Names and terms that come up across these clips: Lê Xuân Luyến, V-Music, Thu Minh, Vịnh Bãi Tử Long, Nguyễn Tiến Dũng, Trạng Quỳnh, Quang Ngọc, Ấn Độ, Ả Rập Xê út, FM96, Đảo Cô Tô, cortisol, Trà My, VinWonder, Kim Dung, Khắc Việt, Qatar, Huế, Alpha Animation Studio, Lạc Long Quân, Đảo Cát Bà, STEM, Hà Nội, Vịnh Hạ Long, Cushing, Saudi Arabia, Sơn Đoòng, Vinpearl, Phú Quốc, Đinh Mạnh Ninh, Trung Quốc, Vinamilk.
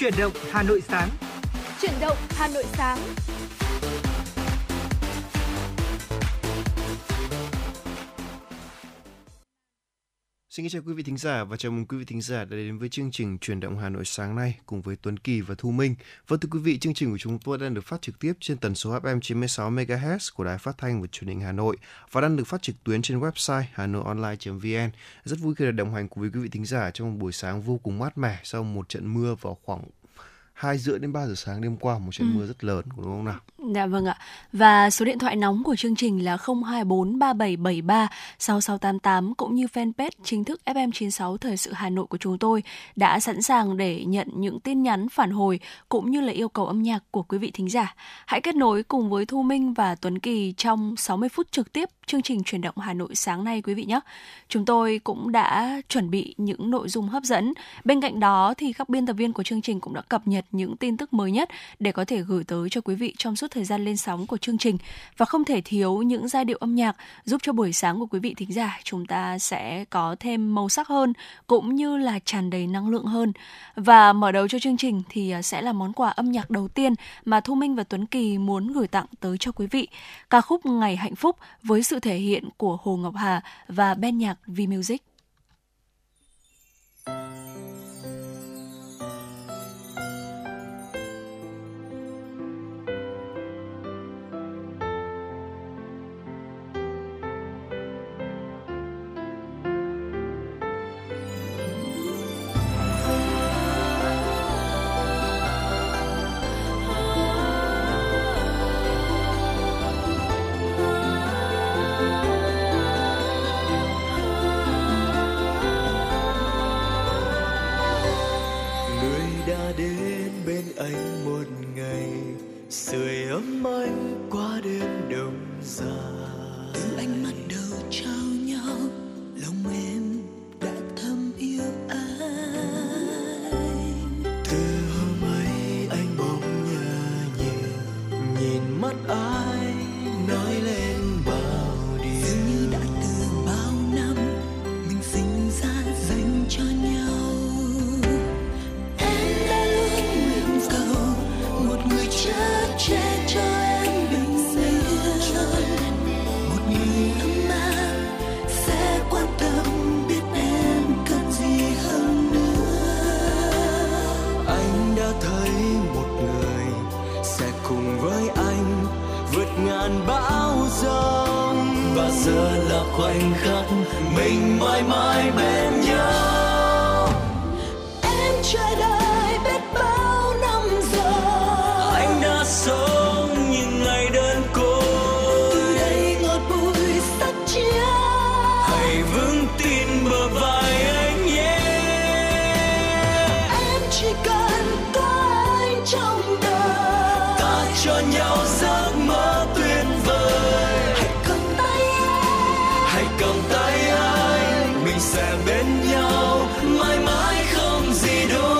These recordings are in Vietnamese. Chuyển động Hà Nội sáng. Chuyển động Hà Nội sáng. Xin chào quý vị thính giả và chào mừng quý vị thính giả đã đến với chương trình Chuyển động Hà Nội sáng nay cùng với Tuấn Kỳ và Thu Minh. Và thưa quý vị, chương trình của chúng tôi đang được phát trực tiếp trên tần số FM 96 MHz của Đài Phát thanh và Truyền hình Hà Nội và đang được phát trực tuyến trên website hanoionline.vn. Rất vui khi được đồng hành cùng với quý vị thính giả trong một buổi sáng vô cùng mát mẻ sau một trận mưa vào khoảng 2:30 đến 3 giờ sáng đêm qua, một trận mưa rất lớn, đúng không nào? Dạ vâng ạ. Và số điện thoại nóng của chương trình là 024 3773 6688 cũng như fanpage chính thức FM96 Thời sự Hà Nội của chúng tôi đã sẵn sàng để nhận những tin nhắn phản hồi cũng như là yêu cầu âm nhạc của quý vị thính giả. Hãy kết nối cùng với Thu Minh và Tuấn Kỳ trong 60 phút trực tiếp chương trình Chuyển động Hà Nội sáng nay quý vị nhé. Chúng tôi cũng đã chuẩn bị những nội dung hấp dẫn. Bên cạnh đó thì các biên tập viên của chương trình cũng đã cập nhật những tin tức mới nhất để có thể gửi tới cho quý vị trong suốt thời gian lên sóng của chương trình. Và không thể thiếu những giai điệu âm nhạc giúp cho buổi sáng của quý vị thính giả chúng ta sẽ có thêm màu sắc hơn cũng như là tràn đầy năng lượng hơn. Và mở đầu cho chương trình thì sẽ là món quà âm nhạc đầu tiên mà Thu Minh và Tuấn Kỳ muốn gửi tặng tới cho quý vị. Ca khúc Ngày Hạnh Phúc với sự thể hiện của Hồ Ngọc Hà và ban nhạc V-Music. Anh một ngày sưởi ấm anh qua đêm đông dài, từ ánh mắt đầu trao nhau lòng em đã thầm yêu anh. Từ hôm ấy anh bỗng nhớ nhiều, nhìn mắt ai nói lên bao điều, dường như đã từ bao năm mình sinh ra dành cho nhau. Che cho em bình yên, một người ấm áp sẽ quan tâm biết em cần gì hơn nữa. Anh đã thấy một người sẽ cùng với anh vượt ngàn bão giông, và giờ là khoảnh khắc mình mãi mãi bên nhau. Em chờ đợi biết bao sống những ngày đơn côi, từ đây ngọt bùi sắt chia, hãy vững tin bờ vai anh nhé. Em chỉ cần có anh trong đời, ta cho nhau giấc mơ tuyệt vời. Hãy cầm tay anh, hãy cầm tay anh, mình sẽ bên nhau mãi mãi không gì đôi.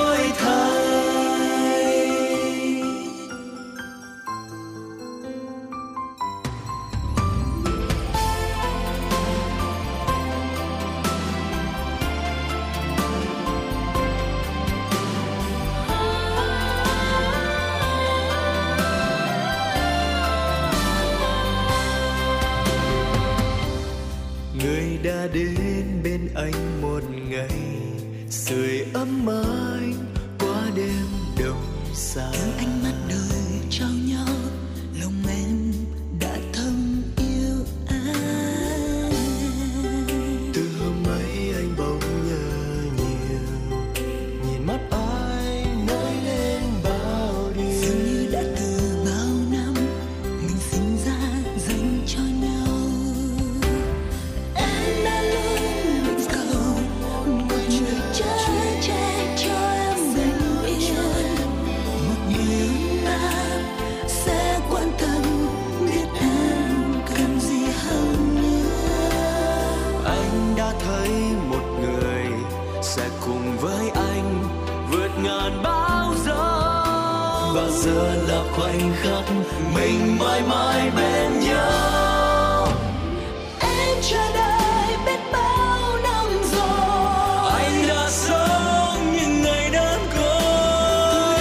Đến bên anh một ngày sưởi ấm anh qua đêm đông xa, từ ánh mắt đời trao nhau lòng em đã thầm yêu anh. Từ hôm ấy anh bỗng nhớ nhiều, nhìn mắt ai nói lên bao điều, dường như đã từ bao năm mình sinh ra dành cho nhau. Thấy một người sẽ cùng với anh vượt ngàn bão gió, và giờ là khoảnh khắc mình mãi mãi bên nhau. Em chờ đợi biết bao năm rồi, anh đã sống những ngày đơn côi,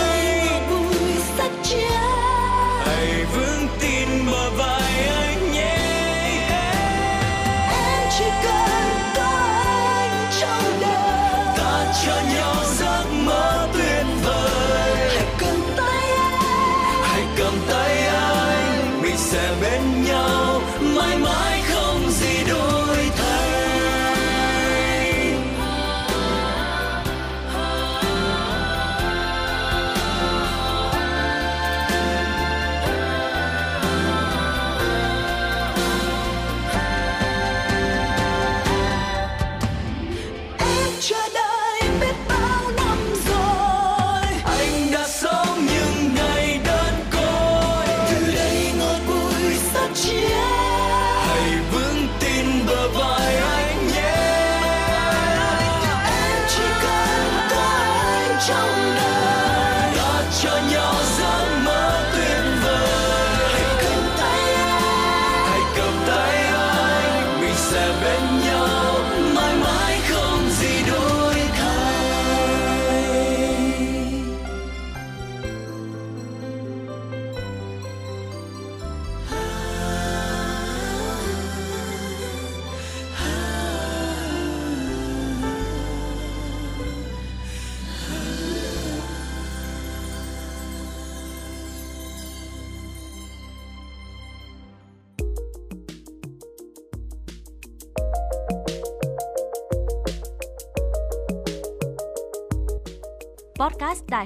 Podcast Đài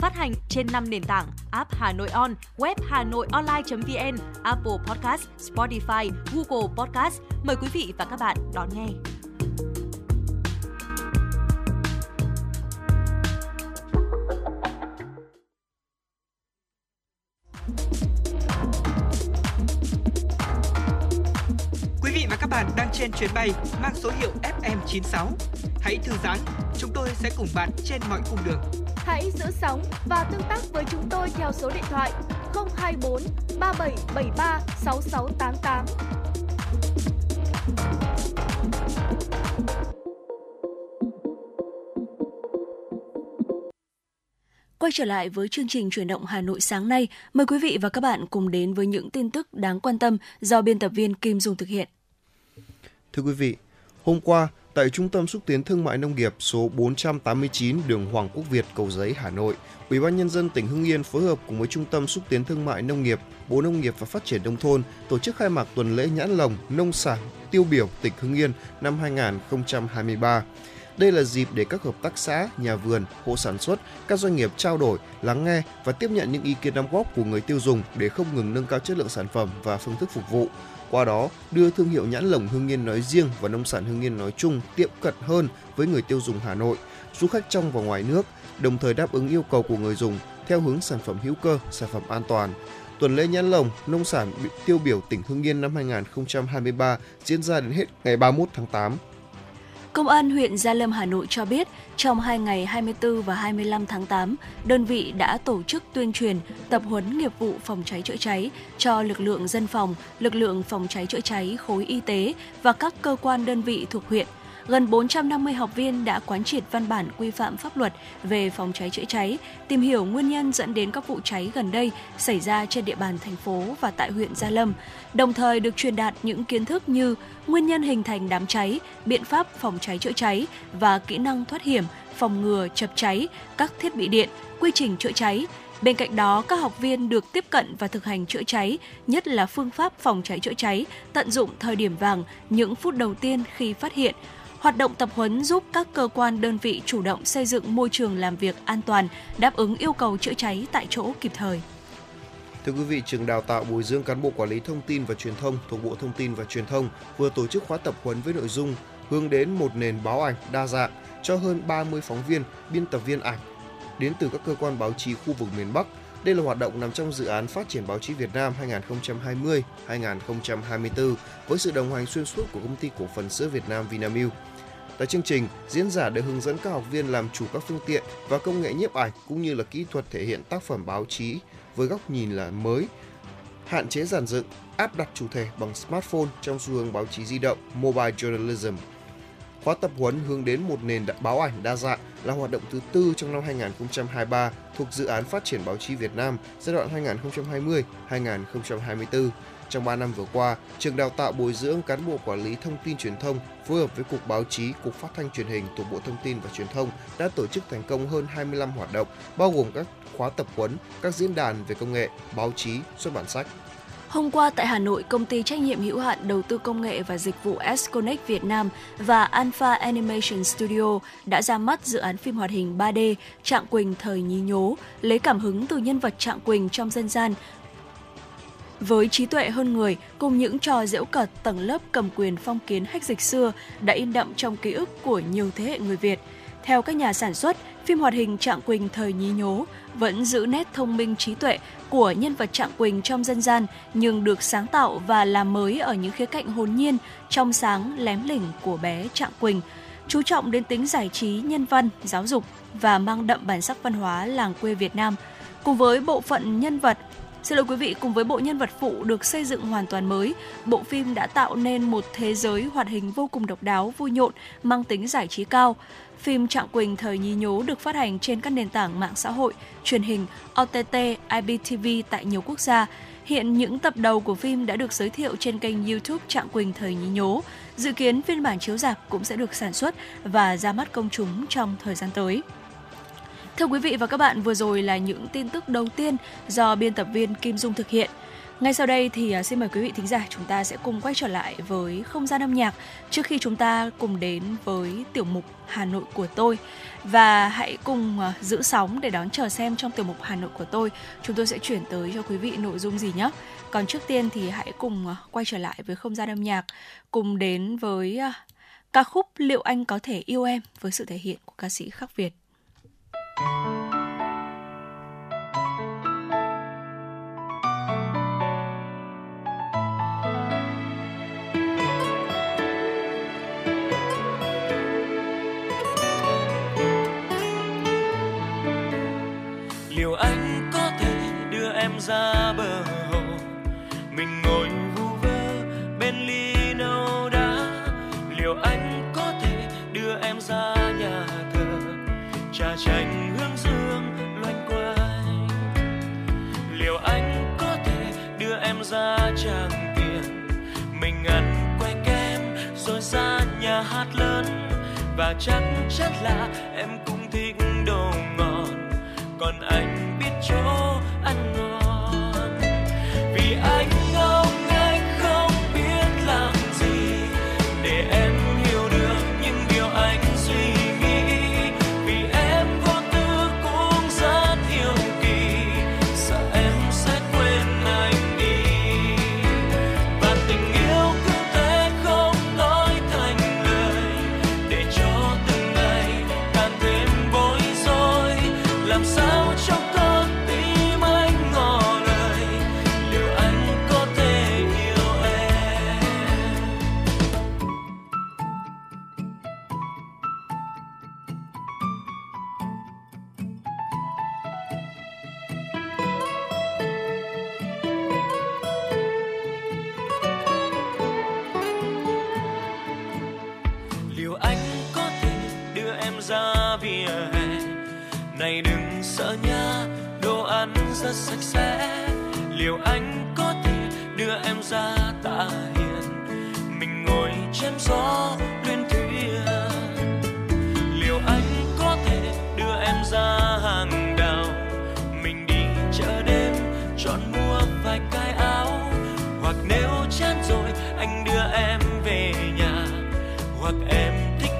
Phát hành trên 5 nền tảng: app Hà Nội On, web hanoionline.vn, Apple Podcast, Spotify, Google Podcast. Mời quý vị và các bạn đón nghe. Quý vị và các bạn đang trên chuyến bay mang số hiệu FM96. Hãy thư giãn, chúng tôi sẽ cùng bạn trên mọi cung đường. Hãy giữ sóng và tương tác với chúng tôi theo số điện thoại 024 3773 6688. Quay trở lại với chương trình Chuyển động Hà Nội sáng nay, mời quý vị và các bạn cùng đến với những tin tức đáng quan tâm do biên tập viên Kim Dung thực hiện. Thưa quý vị, hôm qua, tại Trung tâm Xúc tiến Thương mại Nông nghiệp số 489 đường Hoàng Quốc Việt, Cầu Giấy, Hà Nội, Ủy ban Nhân dân tỉnh Hưng Yên phối hợp cùng với Trung tâm Xúc tiến Thương mại Nông nghiệp, Bộ Nông nghiệp và Phát triển Nông thôn tổ chức khai mạc tuần lễ nhãn lồng nông sản tiêu biểu tỉnh Hưng Yên năm 2023. Đây là dịp để các hợp tác xã, nhà vườn, hộ sản xuất, các doanh nghiệp trao đổi, lắng nghe và tiếp nhận những ý kiến đóng góp của người tiêu dùng để không ngừng nâng cao chất lượng sản phẩm và phương thức phục vụ. Qua đó, đưa thương hiệu nhãn lồng Hưng Yên nói riêng và nông sản Hưng Yên nói chung tiệm cận hơn với người tiêu dùng Hà Nội, du khách trong và ngoài nước, đồng thời đáp ứng yêu cầu của người dùng theo hướng sản phẩm hữu cơ, sản phẩm an toàn. Tuần lễ nhãn lồng, nông sản tiêu biểu tỉnh Hưng Yên năm 2023 diễn ra đến hết ngày 31 tháng 8. Công an huyện Gia Lâm, Hà Nội cho biết, trong 2 ngày 24 và 25 tháng 8, đơn vị đã tổ chức tuyên truyền, tập huấn nghiệp vụ phòng cháy chữa cháy cho lực lượng dân phòng, lực lượng phòng cháy chữa cháy khối y tế và các cơ quan đơn vị thuộc huyện. Gần 450 học viên đã quán triệt văn bản quy phạm pháp luật về phòng cháy chữa cháy, tìm hiểu nguyên nhân dẫn đến các vụ cháy gần đây xảy ra trên địa bàn thành phố và tại huyện Gia Lâm, đồng thời được truyền đạt những kiến thức như nguyên nhân hình thành đám cháy, biện pháp phòng cháy chữa cháy và kỹ năng thoát hiểm, phòng ngừa, chập cháy, các thiết bị điện, quy trình chữa cháy. Bên cạnh đó, các học viên được tiếp cận và thực hành chữa cháy, nhất là phương pháp phòng cháy chữa cháy, tận dụng thời điểm vàng những phút đầu tiên khi phát hiện. Hoạt động tập huấn giúp các cơ quan đơn vị chủ động xây dựng môi trường làm việc an toàn, đáp ứng yêu cầu chữa cháy tại chỗ kịp thời. Thưa quý vị, trường đào tạo bồi dưỡng cán bộ quản lý thông tin và truyền thông thuộc Bộ Thông tin và Truyền thông vừa tổ chức khóa tập huấn với nội dung hướng đến một nền báo ảnh đa dạng cho hơn 30 phóng viên, biên tập viên ảnh đến từ các cơ quan báo chí khu vực miền Bắc. Đây là hoạt động nằm trong dự án Phát triển Báo chí Việt Nam 2020-2024 với sự đồng hành xuyên suốt của Công ty Cổ phần Sữa Việt Nam Vinamilk. Tại chương trình, diễn giả đã hướng dẫn các học viên làm chủ các phương tiện và công nghệ nhiếp ảnh cũng như là kỹ thuật thể hiện tác phẩm báo chí với góc nhìn là mới, hạn chế giản dựng, áp đặt chủ thể bằng smartphone trong xu hướng báo chí di động Mobile Journalism. Khóa tập huấn hướng đến một nền báo ảnh đa dạng là hoạt động thứ tư trong năm 2023 thuộc dự án Phát triển Báo chí Việt Nam giai đoạn 2020-2024. Trong 3 năm vừa qua, trường đào tạo bồi dưỡng cán bộ quản lý thông tin truyền thông phối hợp với Cục Báo chí, Cục Phát thanh Truyền hình thuộc Bộ Thông tin và Truyền thông đã tổ chức thành công hơn 25 hoạt động, bao gồm các khóa tập huấn, các diễn đàn về công nghệ, báo chí, xuất bản sách. Hôm qua tại Hà Nội, Công ty trách nhiệm hữu hạn đầu tư công nghệ và dịch vụ S-Connect Việt Nam và Alpha Animation Studio đã ra mắt dự án phim hoạt hình 3D Trạng Quỳnh thời nhí nhố, lấy cảm hứng từ nhân vật Trạng Quỳnh trong dân gian. Với trí tuệ hơn người, cùng những trò giễu cợt tầng lớp cầm quyền phong kiến hách dịch xưa đã in đậm trong ký ức của nhiều thế hệ người Việt. Theo các nhà sản xuất, phim hoạt hình Trạng Quỳnh thời nhí nhố vẫn giữ nét thông minh trí tuệ của nhân vật Trạng Quỳnh trong dân gian, nhưng được sáng tạo và làm mới ở những khía cạnh hồn nhiên, trong sáng, lém lỉnh của bé Trạng Quỳnh, chú trọng đến tính giải trí, nhân văn, giáo dục và mang đậm bản sắc văn hóa làng quê Việt Nam. Cùng với bộ nhân vật phụ được xây dựng hoàn toàn mới, bộ phim đã tạo nên một thế giới hoạt hình vô cùng độc đáo, vui nhộn, mang tính giải trí cao. Phim Trạng Quỳnh thời nhí nhố được phát hành trên các nền tảng mạng xã hội, truyền hình, OTT, IPTV tại nhiều quốc gia. Hiện những tập đầu của phim đã được giới thiệu trên kênh YouTube Trạng Quỳnh thời nhí nhố. Dự kiến phiên bản chiếu rạp cũng sẽ được sản xuất và ra mắt công chúng trong thời gian tới. Thưa quý vị và các bạn, vừa rồi là những tin tức đầu tiên do biên tập viên Kim Dung thực hiện. Ngay sau đây thì xin mời quý vị thính giả chúng ta sẽ cùng quay trở lại với không gian âm nhạc trước khi chúng ta cùng đến với tiểu mục Hà Nội của tôi. Và hãy cùng giữ sóng để đón chờ xem trong tiểu mục Hà Nội của tôi, chúng tôi sẽ chuyển tới cho quý vị nội dung gì nhé. Còn trước tiên thì hãy cùng quay trở lại với không gian âm nhạc, cùng đến với ca khúc Liệu Anh Có Thể Yêu Em với sự thể hiện của ca sĩ Khắc Việt. Liệu anh có thể đưa em ra bờ hồ, mình ngồi vu vơ bên ly nâu đá. Liệu anh có thể đưa em ra nhà thờ, trà chanh ra Tràng Tiền, mình ăn quay kem rồi ra nhà hát lớn. Và chắc chắn là em cũng thích đồ ngon, còn anh biết chỗ ăn ngon. Vì anh ngông nghếch không biết làm gì để em hiểu được những điều anh suy nghĩ. Vì em vô tư cũng rất yêu kỳ, sợ em sẽ quên anh. Rất sạch sẽ. Liệu anh có thể đưa em ra Tạ Hiền, mình ngồi chém gió luyên thuyên. Liệu anh có thể đưa em ra Hàng Đào, mình đi chợ đêm chọn mua vài cái áo. Hoặc nếu chán rồi anh đưa em về nhà, hoặc em thích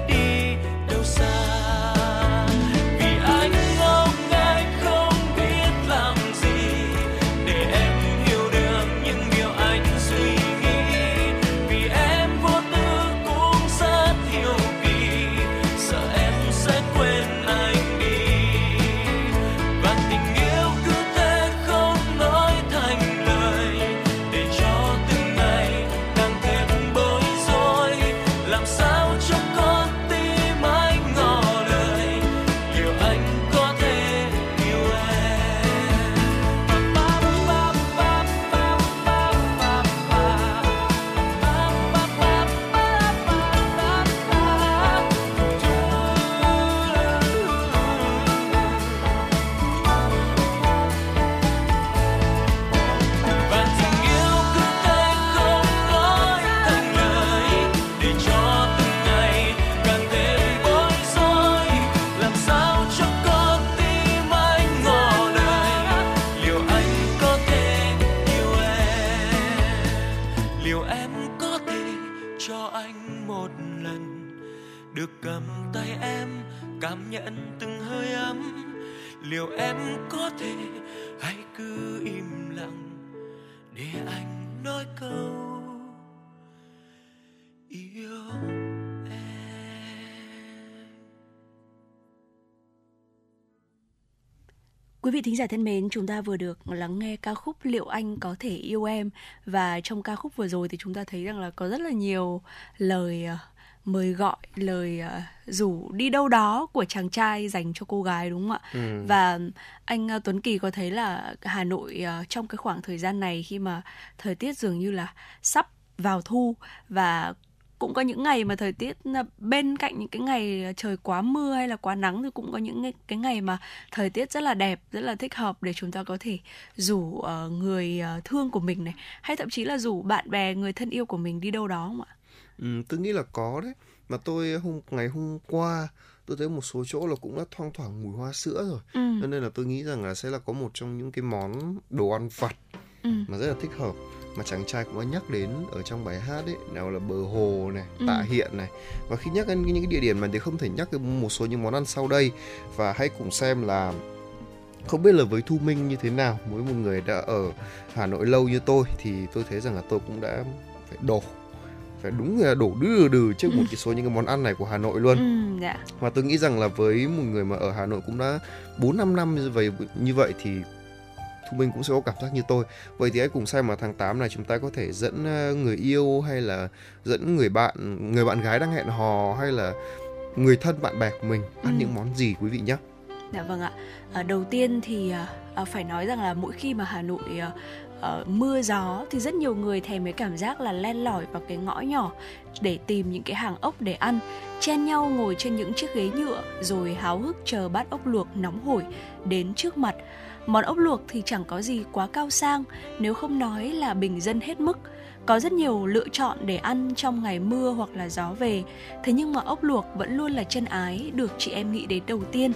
nhận từng hơi ấm. Liệu em có thể hãy cứ im lặng để anh nói câu yêu em. Quý vị thính giả thân mến, chúng ta vừa được lắng nghe ca khúc Liệu Anh Có Thể Yêu Em, và trong ca khúc vừa rồi thì chúng ta thấy rằng là có rất là nhiều lời mời gọi, lời rủ đi đâu đó của chàng trai dành cho cô gái, đúng không ạ? Ừ. Và anh Tuấn Kỳ có thấy là Hà Nội trong cái khoảng thời gian này, khi mà thời tiết dường như là sắp vào thu và cũng có những ngày mà thời tiết bên cạnh những cái ngày trời quá mưa hay là quá nắng thì cũng có những cái ngày mà thời tiết rất là đẹp, rất là thích hợp để chúng ta có thể rủ người thương của mình này, hay thậm chí là rủ bạn bè, người thân yêu của mình đi đâu đó không ạ? Tôi nghĩ là có đấy. Mà ngày hôm qua tôi thấy một số chỗ là cũng đã thoang thoảng mùi hoa sữa rồi. Nên là tôi nghĩ rằng là sẽ là có một trong những cái món đồ ăn vặt mà rất là thích hợp, mà chàng trai cũng đã nhắc đến ở trong bài hát ấy, nào là bờ hồ này, Tạ Hiện này. Và khi nhắc đến những cái địa điểm mà thì không thể nhắc đến một số những món ăn sau đây. Và hãy cùng xem là không biết là với Thu Minh như thế nào, mỗi một người đã ở Hà Nội lâu như tôi thì tôi thấy rằng là tôi cũng đã phải đúng là đổ đừ trước một cái số những cái món ăn này của Hà Nội luôn. Và tôi nghĩ rằng là với một người mà ở Hà Nội cũng đã 4-5 năm như vậy thì Thu Minh cũng sẽ có cảm giác như tôi. Vậy thì hãy cùng xem mà tháng 8 này chúng ta có thể dẫn người yêu hay là dẫn người bạn gái đang hẹn hò hay là người thân bạn bè của mình ăn những món gì quý vị nhé. Dạ vâng ạ. Đầu tiên thì phải nói rằng là mỗi khi mà Hà Nội mưa gió thì rất nhiều người thèm cái cảm giác là len lỏi vào cái ngõ nhỏ để tìm những cái hàng ốc để ăn, chen nhau ngồi trên những chiếc ghế nhựa rồi háo hức chờ bát ốc luộc nóng hổi đến trước mặt. Món ốc luộc thì chẳng có gì quá cao sang, nếu không nói là bình dân hết mức. Có rất nhiều lựa chọn để ăn trong ngày mưa hoặc là gió về, thế nhưng mà ốc luộc vẫn luôn là chân ái được chị em nghĩ đến đầu tiên.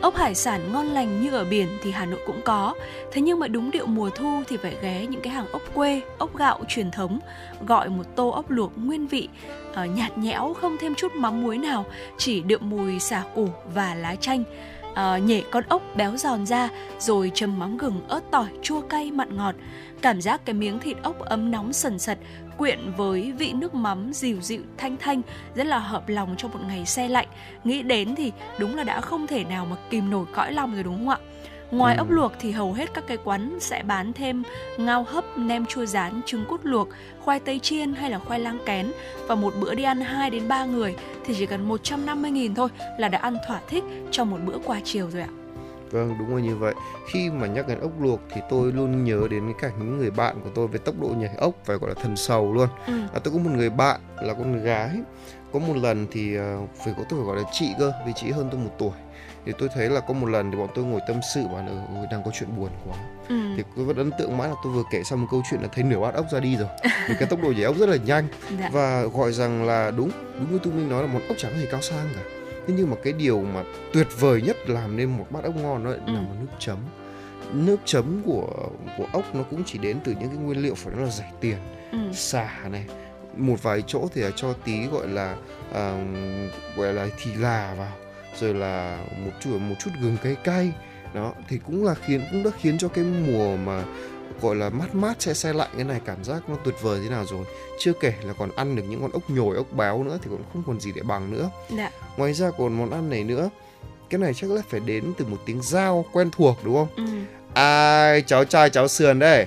Ốc hải sản ngon lành như ở biển thì Hà Nội cũng có, thế nhưng mà đúng điệu mùa thu thì phải ghé những cái hàng ốc quê, ốc gạo truyền thống, gọi một tô ốc luộc nguyên vị, nhạt nhẽo không thêm chút mắm muối nào, chỉ đượm mùi xả củ và lá chanh. Nhể con ốc béo giòn ra rồi chấm mắm gừng, ớt tỏi, chua cay, mặn ngọt. Cảm giác cái miếng thịt ốc ấm nóng sần sật quyện với vị nước mắm dịu dịu thanh, rất là hợp lòng trong một ngày se lạnh. Nghĩ đến thì đúng là đã không thể nào mà kìm nổi cõi lòng rồi, đúng không ạ? Ngoài ốc luộc thì hầu hết các cái quán sẽ bán thêm ngao hấp, nem chua rán, trứng cút luộc, khoai tây chiên hay là khoai lang kén. Và một bữa đi ăn 2-3 người thì chỉ cần 150.000 thôi là đã ăn thỏa thích trong một bữa qua chiều rồi ạ. Vâng, đúng là như vậy. Khi mà nhắc đến ốc luộc thì tôi luôn nhớ đến cái cảnh những người bạn của tôi với tốc độ nhảy ốc phải gọi là thần sầu luôn. Tôi có một người bạn là con gái. Có một lần thì tôi gọi là chị cơ, vì chị hơn tôi 1 tuổi. Thì tôi thấy là có một lần thì bọn tôi ngồi tâm sự và đang có chuyện buồn quá. Thì tôi vẫn ấn tượng mãi là tôi vừa kể xong một câu chuyện là thấy nửa bát ốc ra đi rồi. Vì cái tốc độ nhảy ốc rất là nhanh. Và gọi rằng là đúng như Thu Minh nói là món ốc chẳng hề cao sang cả. Thế nhưng mà cái điều mà tuyệt vời nhất làm nên một bát ốc ngon đó là một nước chấm. Nước chấm của ốc nó cũng chỉ đến từ những cái nguyên liệu phải nói là rẻ tiền. Sả này, một vài chỗ thì cho tí gọi là thì là vào, rồi là một chút gừng cay đó, thì cũng đã khiến cho cái mùa mà gọi là mát se lạnh cái này cảm giác nó tuyệt vời thế nào rồi. Chưa kể là còn ăn được những con ốc nhồi, ốc béo nữa thì cũng không còn gì để bằng nữa. Ngoài ra còn món ăn này nữa, cái này chắc là phải đến từ một tiếng giao quen thuộc, đúng không? Ai cháu trai cháu sườn đây?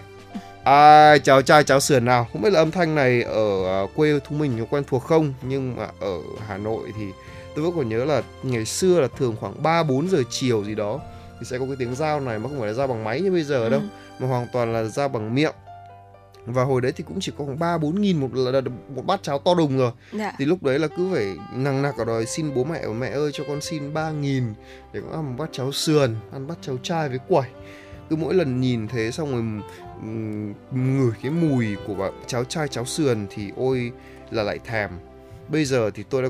Ai cháu trai cháu sườn nào? Không biết là âm thanh này ở quê Thu Minh có quen thuộc không, nhưng mà ở Hà Nội thì tôi vẫn còn nhớ là ngày xưa là thường khoảng 3-4 giờ chiều gì đó thì sẽ có cái tiếng giao này, mà không phải là giao bằng máy như bây giờ đâu, mà hoàn toàn là giao bằng miệng. Và hồi đấy thì cũng chỉ có khoảng 3-4.000 một bát cháo to đùng rồi. Thì lúc đấy là cứ phải nằng nặc ở đòi xin bố mẹ: mẹ ơi cho con xin 3.000 để con ăn một bát cháo sườn, ăn bát cháo chai với quẩy. Cứ mỗi lần nhìn thế xong rồi ngửi cái mùi của cháo chai cháo sườn thì ôi là lại thèm. Bây giờ thì tôi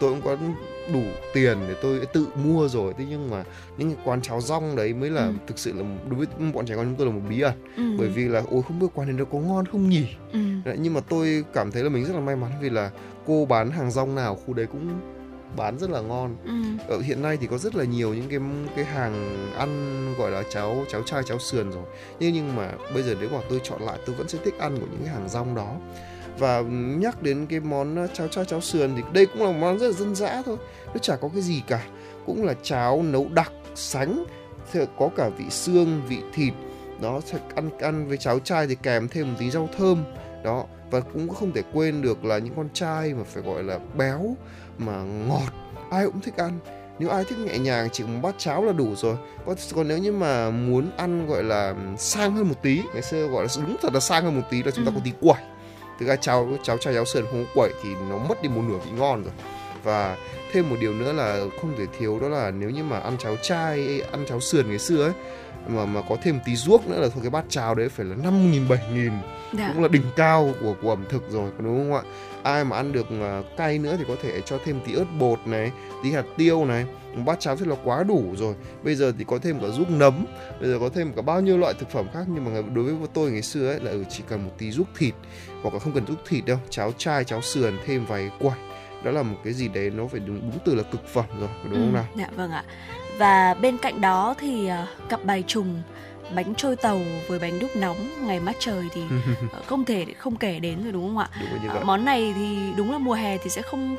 cũng có đủ tiền để tôi tự mua rồi. Thế nhưng mà những cái quán cháo rong đấy mới là thực sự là đối với bọn trẻ con chúng tôi là một bí ẩn. Bởi vì là ôi không biết quán này nó có ngon không nhỉ. Đấy, nhưng mà tôi cảm thấy là mình rất là may mắn vì là cô bán hàng rong nào khu đấy cũng bán rất là ngon. Ở hiện nay thì có rất là nhiều những cái hàng ăn gọi là cháo chai, cháo sườn rồi. Nhưng mà bây giờ nếu mà tôi chọn lại, tôi vẫn sẽ thích ăn của những cái hàng rong đó. Và nhắc đến cái món cháo chai, cháo sườn thì đây cũng là một món rất là dân dã thôi, nó chả có cái gì cả. Cũng là cháo nấu đặc sánh, có cả vị xương, vị thịt. Đó, ăn với cháo chai thì kèm thêm một tí rau thơm. Đó, và cũng không thể quên được là những con trai mà phải gọi là béo mà ngọt, ai cũng thích ăn. Nếu ai thích nhẹ nhàng chỉ một bát cháo là đủ rồi. Còn nếu như mà muốn ăn gọi là sang hơn một tí, ngày xưa gọi là đúng thật là sang hơn một tí, là chúng ta có tí quẩy. Thực ra cháo chai cháo sườn không có quẩy thì nó mất đi một nửa vị ngon rồi. Và thêm một điều nữa là không thể thiếu, đó là nếu như mà ăn cháo chai, ăn cháo sườn ngày xưa ấy, mà có thêm tí ruốc nữa là thôi cái bát cháo đấy phải là 5.000, 7.000, cũng là đỉnh cao của ẩm thực rồi, đúng không ạ? Ai mà ăn được cay nữa thì có thể cho thêm tí ớt bột này, tí hạt tiêu này, một bát cháo rất là quá đủ rồi. Bây giờ thì có thêm cả ruốc nấm, bây giờ có thêm cả bao nhiêu loại thực phẩm khác. Nhưng mà đối với tôi ngày xưa ấy là chỉ cần một tí ruốc thịt, hoặc là không cần ruốc thịt đâu, cháo chai, cháo sườn thêm vài quẩy, đó là một cái gì đấy nó phải đúng từ là cực phẩm rồi, đúng không nào? Dạ vâng ạ. Và bên cạnh đó thì cặp bài trùng bánh trôi tàu với bánh đúc nóng ngày mát trời thì không thể không kể đến rồi, đúng không ạ? Đúng món này thì đúng là mùa hè thì sẽ không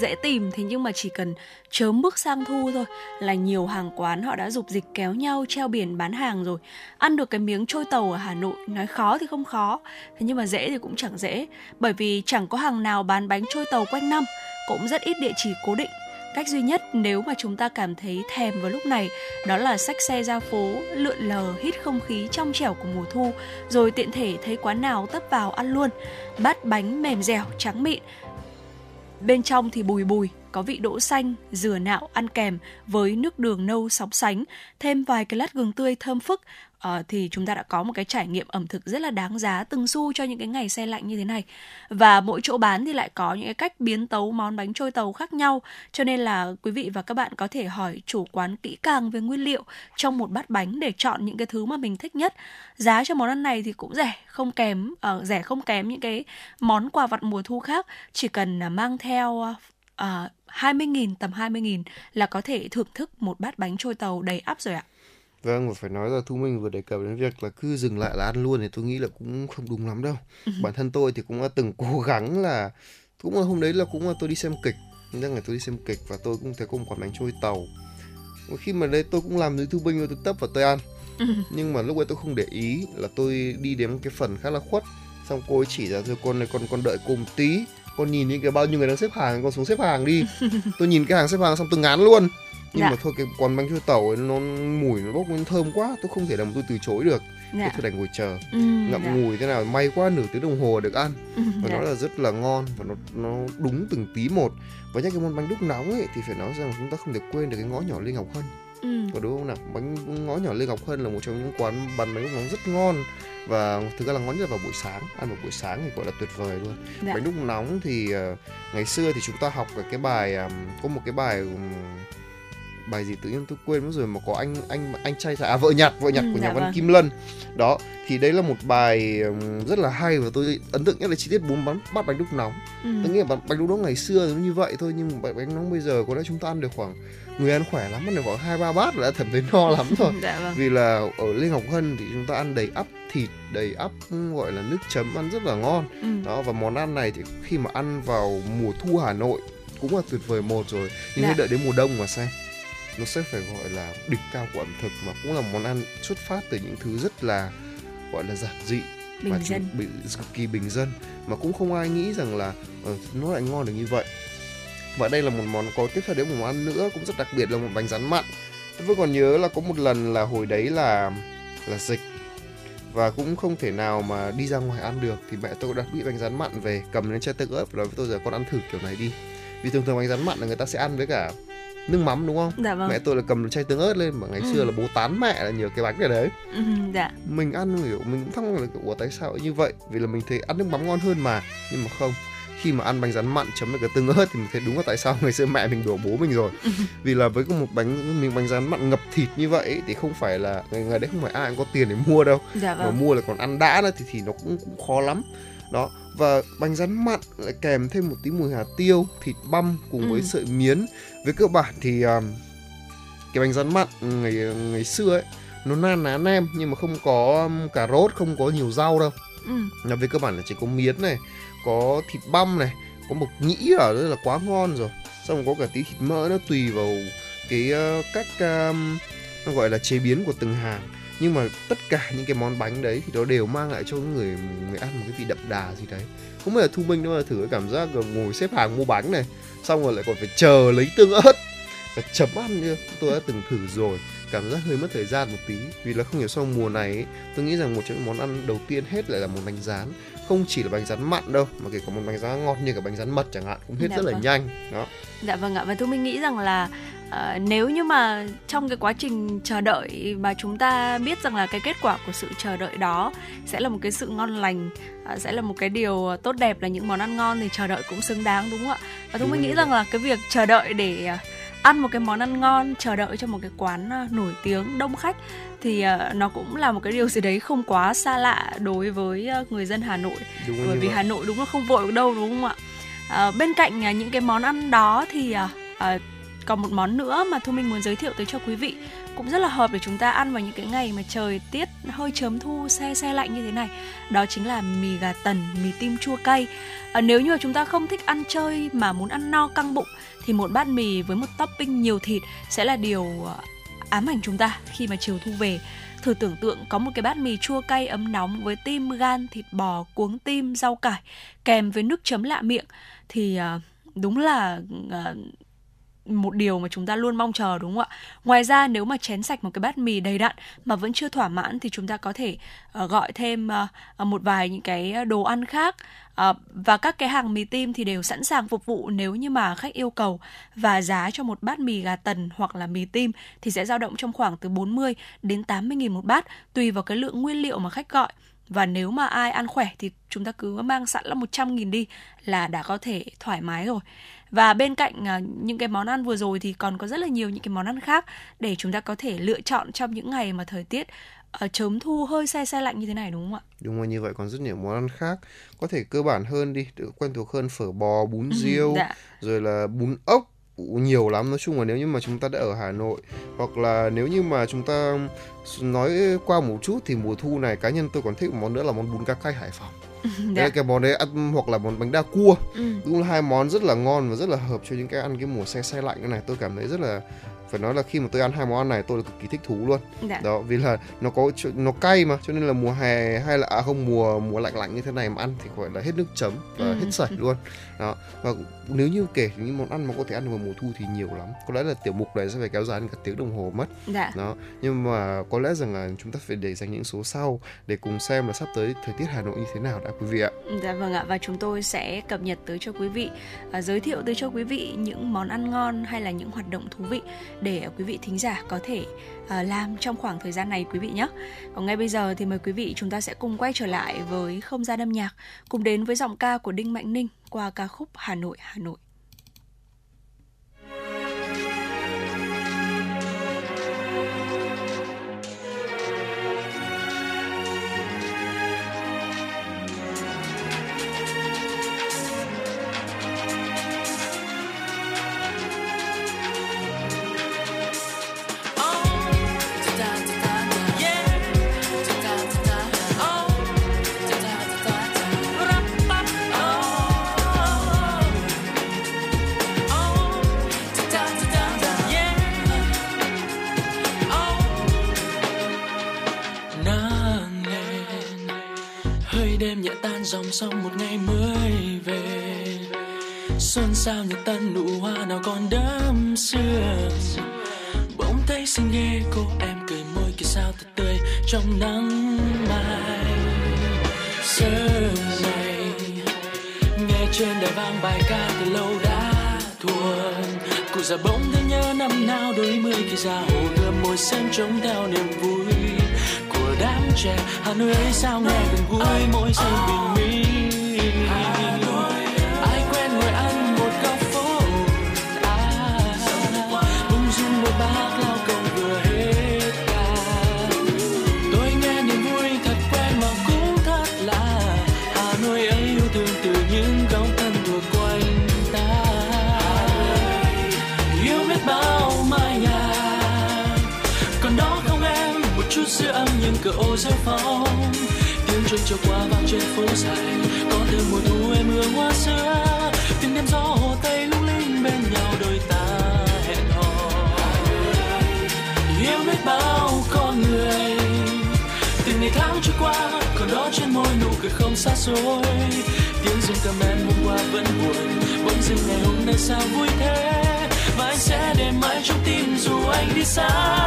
dễ tìm, thế nhưng mà chỉ cần chớm bước sang thu thôi là nhiều hàng quán họ đã dục dịch kéo nhau treo biển bán hàng rồi. Ăn được cái miếng trôi tàu ở Hà Nội nói khó thì không khó, thế nhưng mà dễ thì cũng chẳng dễ, bởi vì chẳng có hàng nào bán bánh trôi tàu quanh năm, cũng rất ít địa chỉ cố định. Cách duy nhất nếu mà chúng ta cảm thấy thèm vào lúc này đó là xách xe ra phố, lượn lờ hít không khí trong trẻo của mùa thu, rồi tiện thể thấy quán nào tấp vào ăn luôn. Bát bánh mềm dẻo, trắng mịn, bên trong thì bùi bùi, có vị đỗ xanh, dừa nạo, ăn kèm với nước đường nâu sóng sánh, thêm vài cái lát gừng tươi thơm phức, thì chúng ta đã có một cái trải nghiệm ẩm thực rất là đáng giá từng xu cho những cái ngày se lạnh như thế này. Và mỗi chỗ bán thì lại có những cái cách biến tấu món bánh trôi tàu khác nhau, cho nên là quý vị và các bạn có thể hỏi chủ quán kỹ càng về nguyên liệu trong một bát bánh để chọn những cái thứ mà mình thích nhất. Giá cho món ăn này thì cũng rẻ không kém những cái món quà vặt mùa thu khác, chỉ cần mang theo 20.000 là có thể thưởng thức một bát bánh trôi tàu đầy ắp rồi ạ. Vâng, và phải nói là Thu Minh vừa đề cập đến việc là cứ dừng lại là ăn luôn thì tôi nghĩ là cũng không đúng lắm đâu. Bản thân tôi thì cũng đã từng cố gắng là, cũng là hôm đấy là cũng là tôi đi xem kịch. Nên là tôi đi xem kịch và tôi cũng thấy có một quả bánh trôi tàu. Khi mà đây tôi cũng làm dưới Thu Minh rồi, tôi tấp và tôi ăn. Nhưng mà lúc ấy tôi không để ý là tôi đi đến cái phần khá là khuất. Xong cô ấy chỉ ra rồi, con này con đợi cô một tí. Con nhìn những cái bao nhiêu người đang xếp hàng, con xuống xếp hàng đi. Tôi nhìn cái hàng xếp hàng xong tôi ngán luôn. Nhưng mà thôi cái quán bánh trôi tàu ấy nó mùi nó bốc lên thơm quá, tôi không thể làm tôi từ chối được. Tôi đành ngồi chờ, ngậm ngùi thế nào, may quá nửa tiếng đồng hồ được ăn. Và nó là rất là ngon và nó đúng từng tí một. Và nhắc cái món bánh đúc nóng ấy thì phải nói rằng chúng ta không thể quên được cái ngõ nhỏ Lê Ngọc Hân. Có đúng không nào? Ngõ nhỏ Lê Ngọc Hân là một trong những quán bán bánh đúc nóng rất ngon. Và thực ra là ngon nhất vào buổi sáng, ăn vào buổi sáng thì gọi là tuyệt vời luôn. Bánh đúc nóng thì ngày xưa thì chúng ta học cái bài, có một cái bài gì tự nhiên tôi quên mất rồi, mà có anh trai vợ nhặt của nhà văn Kim Lân. Đó, thì đấy là một bài rất là hay và tôi ấn tượng nhất là chi tiết bát bánh đúc nóng. Tôi nghĩ là bánh đúc nóng ngày xưa nó như vậy thôi, nhưng bánh nóng bây giờ có lẽ chúng ta ăn được khoảng, người ăn khỏe lắm ăn được khoảng 2-3 bát là đã cảm thấy no lắm rồi. Vì là ở Lê Ngọc Hân thì chúng ta ăn đầy ắp thịt, đầy ắp gọi là nước chấm, ăn rất là ngon. Đó, và món ăn này thì khi mà ăn vào mùa thu Hà Nội cũng là tuyệt vời một rồi, nhưng hãy đợi đến mùa đông mà xem, nó sẽ phải gọi là đỉnh cao của ẩm thực, mà cũng là món ăn xuất phát từ những thứ rất là gọi là giản dị, cực kỳ bình dân, mà cũng không ai nghĩ rằng là nó lại ngon được như vậy. Và đây là một món, có tiếp theo đến một món ăn nữa cũng rất đặc biệt là một bánh rán mặn. Tôi vẫn còn nhớ là có một lần là hồi đấy là dịch và cũng không thể nào mà đi ra ngoài ăn được, thì mẹ tôi đã bị bánh rán mặn về, cầm lên chai tơ ớp nói với tôi giờ con ăn thử kiểu này đi, vì thường bánh rán mặn là người ta sẽ ăn với cả nước mắm, đúng không? Dạ vâng. Mẹ tôi là cầm chai tương ớt lên, mà ngày xưa là bố tán mẹ là nhiều cái bánh này đấy. Dạ. Mình ăn kiểu mình cũng thắc mắc là ủa tại sao như vậy? Vì là mình thấy ăn nước mắm ngon hơn mà, nhưng mà không. Khi mà ăn bánh rán mặn chấm với cái tương ớt thì mình thấy đúng là tại sao ngày xưa mẹ mình đổ bố mình rồi. Vì là với một bánh rán mặn ngập thịt như vậy ấy, thì không phải là ngày đấy không phải ai cũng có tiền để mua đâu. Dạ vâng. Mà mua là còn ăn đã nữa thì nó cũng khó lắm. Đó, Và bánh rán mặn lại kèm thêm một tí mùi hạt tiêu, thịt băm cùng với sợi miến. Với cơ bản thì cái bánh rán mặn ngày xưa ấy, nó na ná nem nhưng mà không có cà rốt, không có nhiều rau đâu. Là về cơ bản là chỉ có miến này, có thịt băm này, có mộc nhĩ ở đây là quá ngon rồi. Xong có cả tí thịt mỡ, nó tùy vào cái cách nó gọi là chế biến của từng hàng. Nhưng mà tất cả những cái món bánh đấy thì nó đều mang lại cho người ăn một cái vị đậm đà gì đấy. Không phải là Thu Minh đâu mà thử cái cảm giác ngồi xếp hàng mua bánh này, xong rồi lại còn phải chờ lấy tương ớt và chấm ăn chưa. Tôi đã từng thử rồi, cảm giác hơi mất thời gian một tí. Vì là không hiểu sao mùa này ấy, tôi nghĩ rằng một trong những món ăn đầu tiên hết lại là món bánh rán. Không chỉ là bánh rán mặn đâu, mà kể cả món bánh rán ngọt như cả bánh rán mật chẳng hạn cũng hết rất là nhanh. Đó. Dạ vâng ạ, và Thu Minh nghĩ rằng là nếu như mà trong cái quá trình chờ đợi mà chúng ta biết rằng là cái kết quả của sự chờ đợi đó sẽ là một cái sự ngon lành, sẽ là một cái điều tốt đẹp, là những món ăn ngon thì chờ đợi cũng xứng đáng, đúng không ạ? Và Thu Minh nghĩ rằng là cái việc chờ đợi để ăn một cái món ăn ngon, chờ đợi cho một cái quán nổi tiếng đông khách thì nó cũng là một cái điều gì đấy không quá xa lạ đối với người dân Hà Nội. Bởi vì Hà Nội đúng là không vội đâu, đúng không ạ? Bên cạnh những cái món ăn đó thì còn một món nữa mà Thu Minh muốn giới thiệu tới cho quý vị, cũng rất là hợp để chúng ta ăn vào những cái ngày mà trời tiết hơi chớm thu, se lạnh như thế này. Đó chính là mì gà tần, mì tim chua cay. Nếu như chúng ta không thích ăn chơi mà muốn ăn no căng bụng thì một bát mì với một topping nhiều thịt sẽ là điều ám ảnh chúng ta khi mà chiều thu về. Thử tưởng tượng có một cái bát mì chua cay ấm nóng với tim, gan, thịt bò, cuống tim, rau cải kèm với nước chấm lạ miệng thì đúng là một điều mà chúng ta luôn mong chờ, đúng không ạ? Ngoài ra nếu mà chén sạch một cái bát mì đầy đặn mà vẫn chưa thỏa mãn thì chúng ta có thể gọi thêm một vài những cái đồ ăn khác. Và các cái hàng mì tim thì đều sẵn sàng phục vụ nếu như mà khách yêu cầu. Và giá cho một bát mì gà tần hoặc là mì tim thì sẽ dao động trong khoảng từ 40 đến 80 nghìn một bát, tùy vào cái lượng nguyên liệu mà khách gọi. Và nếu mà ai ăn khỏe thì chúng ta cứ mang sẵn là 100 nghìn đi là đã có thể thoải mái rồi. Và bên cạnh những cái món ăn vừa rồi thì còn có rất là nhiều những cái món ăn khác để chúng ta có thể lựa chọn trong những ngày mà thời tiết chớm thu hơi se lạnh như thế này, đúng không ạ? Đúng rồi, như vậy còn rất nhiều món ăn khác. Có thể cơ bản hơn đi, được quen thuộc hơn phở bò, bún riêu, rồi là bún ốc. Nhiều lắm, nói chung là nếu như mà chúng ta đã ở Hà Nội hoặc là nếu như mà chúng ta nói qua một chút thì mùa thu này cá nhân tôi còn thích một món nữa là món bún cá cay Hải Phòng. Đấy, cái món đấy ăn, hoặc là món bánh đa cua. Cũng là hai món rất là ngon và rất là hợp cho những cái ăn cái mùa se lạnh như này. Tôi cảm thấy rất là, phải nói là khi mà tôi ăn hai món ăn này tôi là cực kỳ thích thú luôn. Đó, vì là nó cay mà, cho nên là mùa hè hay là mùa lạnh như thế này mà ăn thì gọi là hết nước chấm và hết sảy luôn. Đó. Và nếu như kể những món ăn mà có thể ăn vào mùa thu thì nhiều lắm. Có lẽ là tiểu mục này sẽ phải kéo dài đến cả tiếng đồng hồ mất. Đó. Nhưng mà có lẽ rằng là chúng ta phải để dành những số sau để cùng xem là sắp tới thời tiết Hà Nội như thế nào đã quý vị ạ. Dạ vâng ạ, và chúng tôi sẽ cập nhật tới cho quý vị, giới thiệu tới cho quý vị những món ăn ngon hay là những hoạt động thú vị để quý vị thính giả có thể làm trong khoảng thời gian này quý vị nhé. Còn ngay bây giờ thì mời quý vị chúng ta sẽ cùng quay trở lại với không gian âm nhạc, cùng đến với giọng ca của Đinh Mạnh Ninh qua ca khúc Hà Nội, Hà Nội. Dòng sông một ngày mới về, xuân sao nhật tân nụ hoa nào còn đắm sương. Bỗng thấy xinh ghê cô em cười môi kia sao thật tươi trong nắng mai. Sớm này nghe trên đài vang bài ca từ lâu đã thuần. Cụ già bỗng thấy nhớ năm nào đôi mươi khi ra hồ gươm môi sen trống theo niềm vui của đám trẻ. Hà Nội ấy sao nghe gần gũi mỗi giây bình minh. Ai quen ngồi ăn một góc phố, bung dung một bát lao công vừa hết ca. Tôi nghe niềm vui thật quen mà cũng thật lạ. Hà Nội ấy yêu thương chút dư âm những cửa ô rêu phong, tiếng chuông trôi qua vang trên phố dài, có từ mùa thu em hương hoa xưa, từng đêm gió hồ tây lung linh bên nhau đôi ta hẹn hò. Yêu biết bao con người, từng ngày tháng trôi qua còn đó trên môi nụ cười không xa xôi, tiếng rừng cầm em hôm qua vẫn buồn, bỗng dưng ngày hôm nay sao vui thế, và anh sẽ để mãi trong tim dù anh đi xa.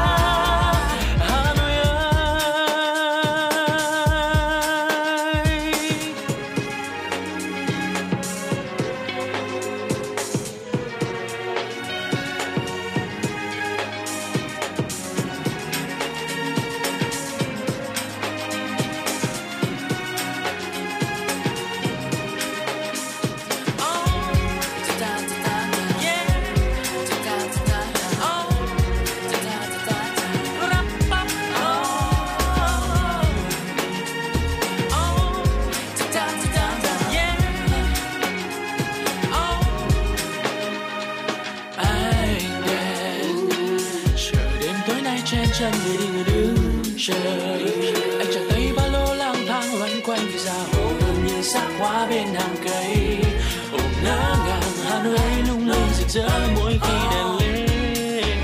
Anh chẳng thấy ba lô lang thang loanh quanh vì ra hồ gần như xác hóa bên hàng cây, ôm ngỡ ngàng Hà Nội lung linh rực rỡ mỗi khi đèn lên.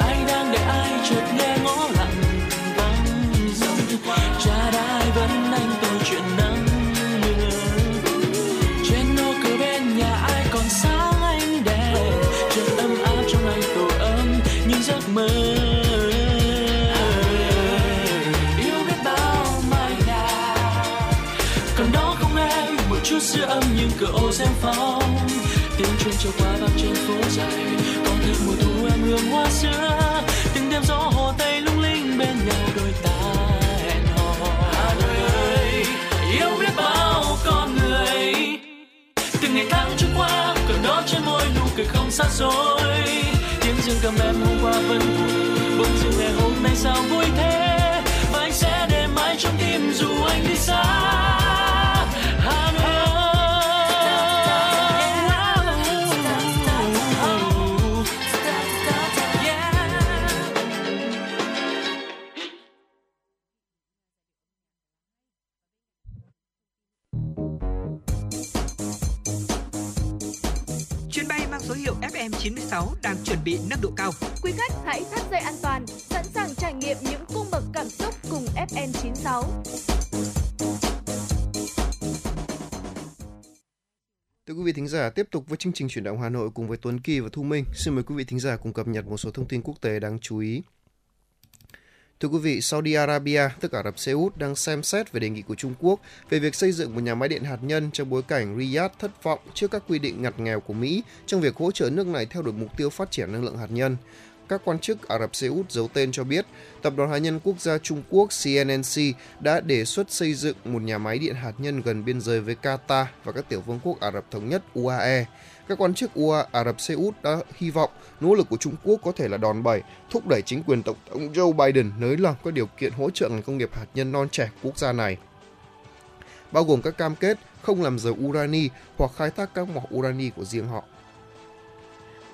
Anh đang để ai chợt nghe ngó lặng vắng, cha đài vẫn anh tôi chuyện nắng mưa, trên ô cửa bên nhà ai còn sáng ánh đèn, chợt âm áp trong anh tổ ấm những giấc mơ. Giữa âm những cửa ô xem phong, tiếng chuông trôi qua vang trên phố dài, còn từ mùa thu em hương hoa xưa, từng đêm gió hồ tây lung linh bên nhau đôi ta hẹn hò. Hà Nội ơi, yêu biết bao con người, từng ngày tháng trôi qua còn đó trên môi nụ cười không xa xôi, tiếng dương cầm em hôm qua vẫn buồn, bỗng dưng ngày hôm nay sao vui thế, và anh sẽ để mãi trong tim dù anh đi xa. Hà Nội. Số hiệu FM96 đang chuẩn bị nâng độ cao. Quý khách hãy thắt dây an toàn, sẵn sàng trải nghiệm những cung bậc cảm xúc cùng FM96. Thưa quý vị thính giả, tiếp tục với chương trình Chuyển động Hà Nội cùng với Tuấn Kỳ và Thu Minh. Xin mời quý vị thính giả cùng cập nhật một số thông tin quốc tế đáng chú ý. Thưa quý vị, Saudi Arabia, tức Ả Rập Xê Út, đang xem xét về đề nghị của Trung Quốc về việc xây dựng một nhà máy điện hạt nhân trong bối cảnh Riyadh thất vọng trước các quy định ngặt nghèo của Mỹ trong việc hỗ trợ nước này theo đuổi mục tiêu phát triển năng lượng hạt nhân. Các quan chức Ả Rập Xê Út giấu tên cho biết, Tập đoàn Hạt nhân Quốc gia Trung Quốc CNNC đã đề xuất xây dựng một nhà máy điện hạt nhân gần biên giới với Qatar và các tiểu vương quốc Ả Rập Thống nhất UAE. Các quan chức Ả Rập Xê Út đã hy vọng nỗ lực của Trung Quốc có thể là đòn bẩy thúc đẩy chính quyền Tổng thống Joe Biden nới lỏng các điều kiện hỗ trợ ngành công nghiệp hạt nhân non trẻ quốc gia này, bao gồm các cam kết không làm giàu urani hoặc khai thác các mỏ urani của riêng họ.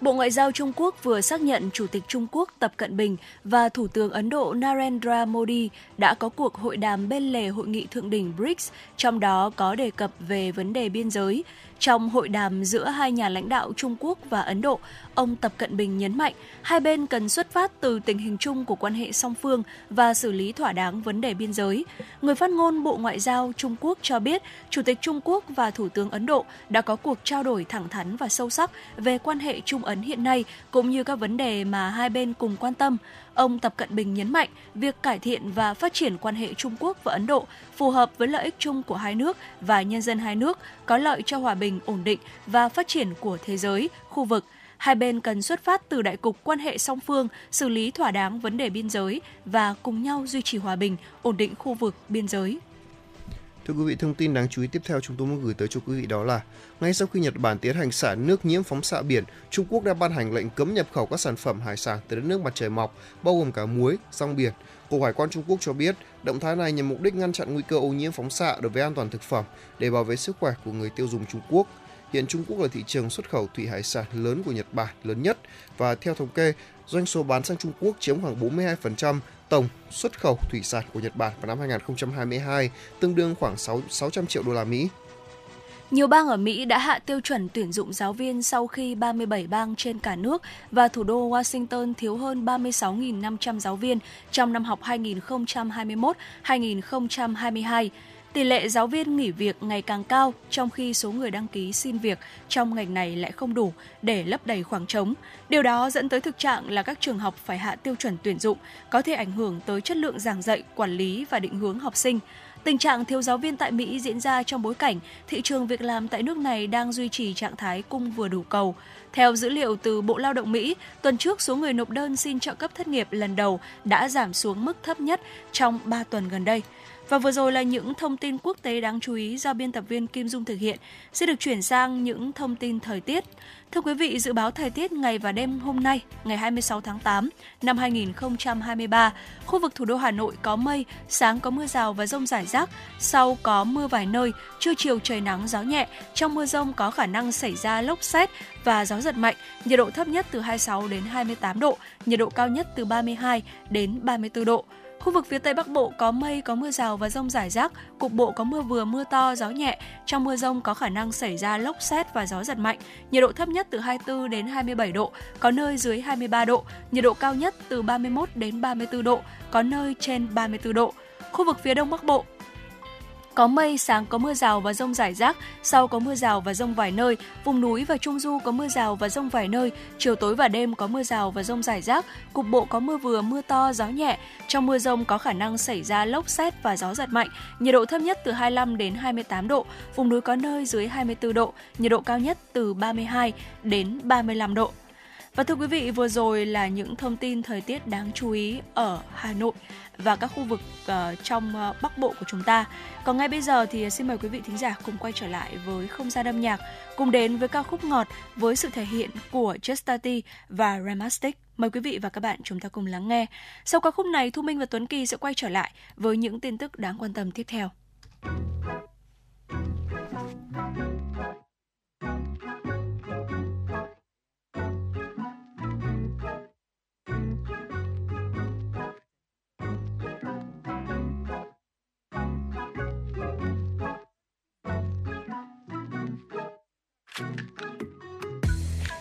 Bộ Ngoại giao Trung Quốc vừa xác nhận Chủ tịch Trung Quốc Tập Cận Bình và Thủ tướng Ấn Độ Narendra Modi đã có cuộc hội đàm bên lề hội nghị thượng đỉnh BRICS, trong đó có đề cập về vấn đề biên giới. Trong hội đàm giữa hai nhà lãnh đạo Trung Quốc và Ấn Độ, ông Tập Cận Bình nhấn mạnh hai bên cần xuất phát từ tình hình chung của quan hệ song phương và xử lý thỏa đáng vấn đề biên giới. Người phát ngôn Bộ Ngoại giao Trung Quốc cho biết, Chủ tịch Trung Quốc và Thủ tướng Ấn Độ đã có cuộc trao đổi thẳng thắn và sâu sắc về quan hệ Trung Ấn hiện nay cũng như các vấn đề mà hai bên cùng quan tâm. Ông Tập Cận Bình nhấn mạnh việc cải thiện và phát triển quan hệ Trung Quốc và Ấn Độ phù hợp với lợi ích chung của hai nước và nhân dân hai nước, có lợi cho hòa bình, ổn định và phát triển của thế giới, khu vực. Hai bên cần xuất phát từ đại cục quan hệ song phương, xử lý thỏa đáng vấn đề biên giới và cùng nhau duy trì hòa bình, ổn định khu vực biên giới. Thưa quý vị, thông tin đáng chú ý tiếp theo chúng tôi muốn gửi tới cho quý vị đó là ngay sau khi Nhật Bản tiến hành xả nước nhiễm phóng xạ biển, Trung Quốc đã ban hành lệnh cấm nhập khẩu các sản phẩm hải sản từ đất nước mặt trời mọc, bao gồm cả muối, rong biển. Cục Hải quan Trung Quốc cho biết, động thái này nhằm mục đích ngăn chặn nguy cơ ô nhiễm phóng xạ đối với an toàn thực phẩm để bảo vệ sức khỏe của người tiêu dùng Trung Quốc. Hiện Trung Quốc là thị trường xuất khẩu thủy hải sản lớn của Nhật Bản, lớn nhất, và theo thống kê, doanh số bán sang Trung Quốc chiếm khoảng 42% tổng xuất khẩu thủy sản của Nhật Bản vào năm 2022, tương đương khoảng 600 triệu đô la Mỹ. Nhiều bang ở Mỹ đã hạ tiêu chuẩn tuyển dụng giáo viên sau khi 37 bang trên cả nước và thủ đô Washington thiếu hơn 36.500 giáo viên trong năm học 2021-2022. Tỷ lệ giáo viên nghỉ việc ngày càng cao, trong khi số người đăng ký xin việc trong ngành này lại không đủ để lấp đầy khoảng trống. Điều đó dẫn tới thực trạng là các trường học phải hạ tiêu chuẩn tuyển dụng, có thể ảnh hưởng tới chất lượng giảng dạy, quản lý và định hướng học sinh. Tình trạng thiếu giáo viên tại Mỹ diễn ra trong bối cảnh thị trường việc làm tại nước này đang duy trì trạng thái cung vừa đủ cầu. Theo dữ liệu từ Bộ Lao động Mỹ, tuần trước số người nộp đơn xin trợ cấp thất nghiệp lần đầu đã giảm xuống mức thấp nhất trong 3 tuần gần đây. Và vừa rồi là những thông tin quốc tế đáng chú ý do biên tập viên Kim Dung thực hiện. Sẽ được chuyển sang những thông tin thời tiết. Thưa quý vị, dự báo thời tiết ngày và đêm hôm nay, ngày 26 tháng 8 năm 2023, khu vực thủ đô Hà Nội có mây, sáng có mưa rào và dông rải rác, sau có mưa vài nơi, trưa chiều trời nắng gió nhẹ, trong mưa dông có khả năng xảy ra lốc sét và gió giật mạnh, nhiệt độ thấp nhất từ 26 đến 28 độ, nhiệt độ cao nhất từ 32 đến 34 độ. Khu vực phía Tây Bắc Bộ có mây, có mưa rào và dông rải rác, cục bộ có mưa vừa, mưa to, gió nhẹ. Trong mưa dông có khả năng xảy ra lốc sét và gió giật mạnh, nhiệt độ thấp nhất từ 24 đến 27 độ, có nơi dưới 23 độ, nhiệt độ cao nhất từ 31 đến 34 độ, có nơi trên 34 độ. Khu vực phía Đông Bắc Bộ có mây, sáng có mưa rào và dông rải rác, sau có mưa rào và dông vài nơi, vùng núi và trung du có mưa rào và dông vài nơi, chiều tối và đêm có mưa rào và dông rải rác, cục bộ có mưa vừa, mưa to, gió nhẹ, trong mưa dông có khả năng xảy ra lốc sét và gió giật mạnh, nhiệt độ thấp nhất từ 25 đến 28 độ, vùng núi có nơi dưới 24 độ, nhiệt độ cao nhất từ 32 đến 35 độ. Và thưa quý vị, vừa rồi là những thông tin thời tiết đáng chú ý ở Hà Nội và các khu vực trong Bắc Bộ của chúng ta. Còn ngay bây giờ thì xin mời quý vị thính giả cùng quay trở lại với không gian âm nhạc, cùng đến với ca khúc Ngọt với sự thể hiện của Justati và Ramastic. Mời quý vị và các bạn chúng ta cùng lắng nghe. Sau ca khúc này, Thu Minh và Tuấn Kỳ sẽ quay trở lại với những tin tức đáng quan tâm tiếp theo.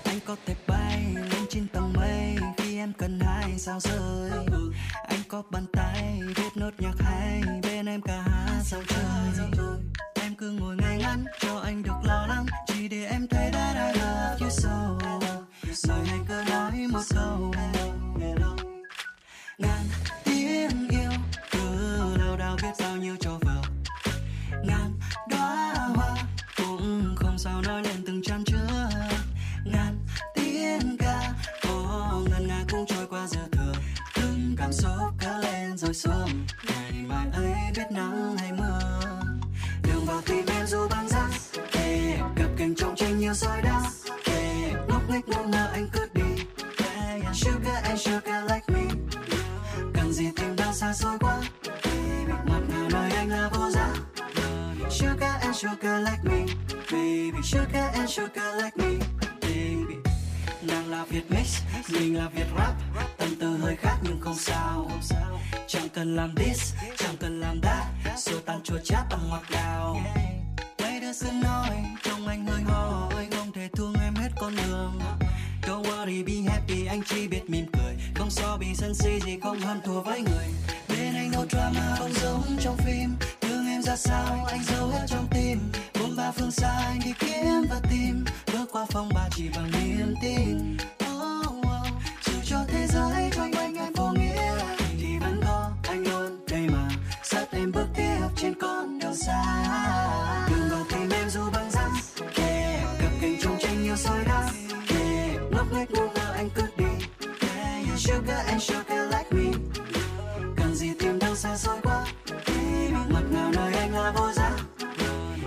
Anh có thể bay lên trên tầng mây khi em cần hai sao rơi. Anh có bàn tay viết nốt nhạc hay bên em cả hát sao trời. Em cứ ngồi ngay ngắn cho anh được lo lắng, chỉ để em thấy that I love you so. Rồi anh cứ nói một câu ngàn tiếng yêu, cứ đau đau biết bao nhiêu cho vào ngàn đóa hoa cũng không sao nói lên từng chăn chứa. Ngàn tiếng ca ô ngân nga cũng trôi qua giờ thừa, từng cảm xúc cứ lên rồi xuống. Ngày mai ấy biết nắng hay mưa, đường vào tim em dù băng giá kề cặp cánh trong trên nhiều soi đá kề ngóc ngách ngô ngơ. Anh cứ đi sugar and sugar like me, cần gì tìm đâu xa xôi quá ngọt ngào nơi anh là vô giá. Sugar and sugar like me baby, sugar and sugar like me. Nàng là Việt mix, mình là Việt rap, tâm tư hơi khác nhưng không sao. Chẳng cần làm this, chẳng cần làm that, sữa tan chua chát bằng ngọt ngào. Mấy đứa xưa nói trong anh hơi ho, anh không thể thương em hết con đường. Don't worry be happy, anh chỉ biết mỉm cười, không so bị sân si gì không hơn thua với người. Bên anh no drama không giống trong phim, thương em ra sao anh giấu hết trong tim. Bốn ba phương xa anh đi kiếm và tìm, bước qua phong ba chỉ bằng niềm tin. Dù cho thế giới quanh quanh em vô nghĩa thì vẫn có anh luôn đây mà, dắt em bước tiếp trên con đường xa. Đường vào tim em dù băng giá kề cặp cánh trong tranh nhiều soi đá kề ngóc ngách ngu ngơ. Anh cứ đi sugar and sugar like me, cần gì tìm đâu xa xôi quá ngọt ngào nơi anh là vô giá.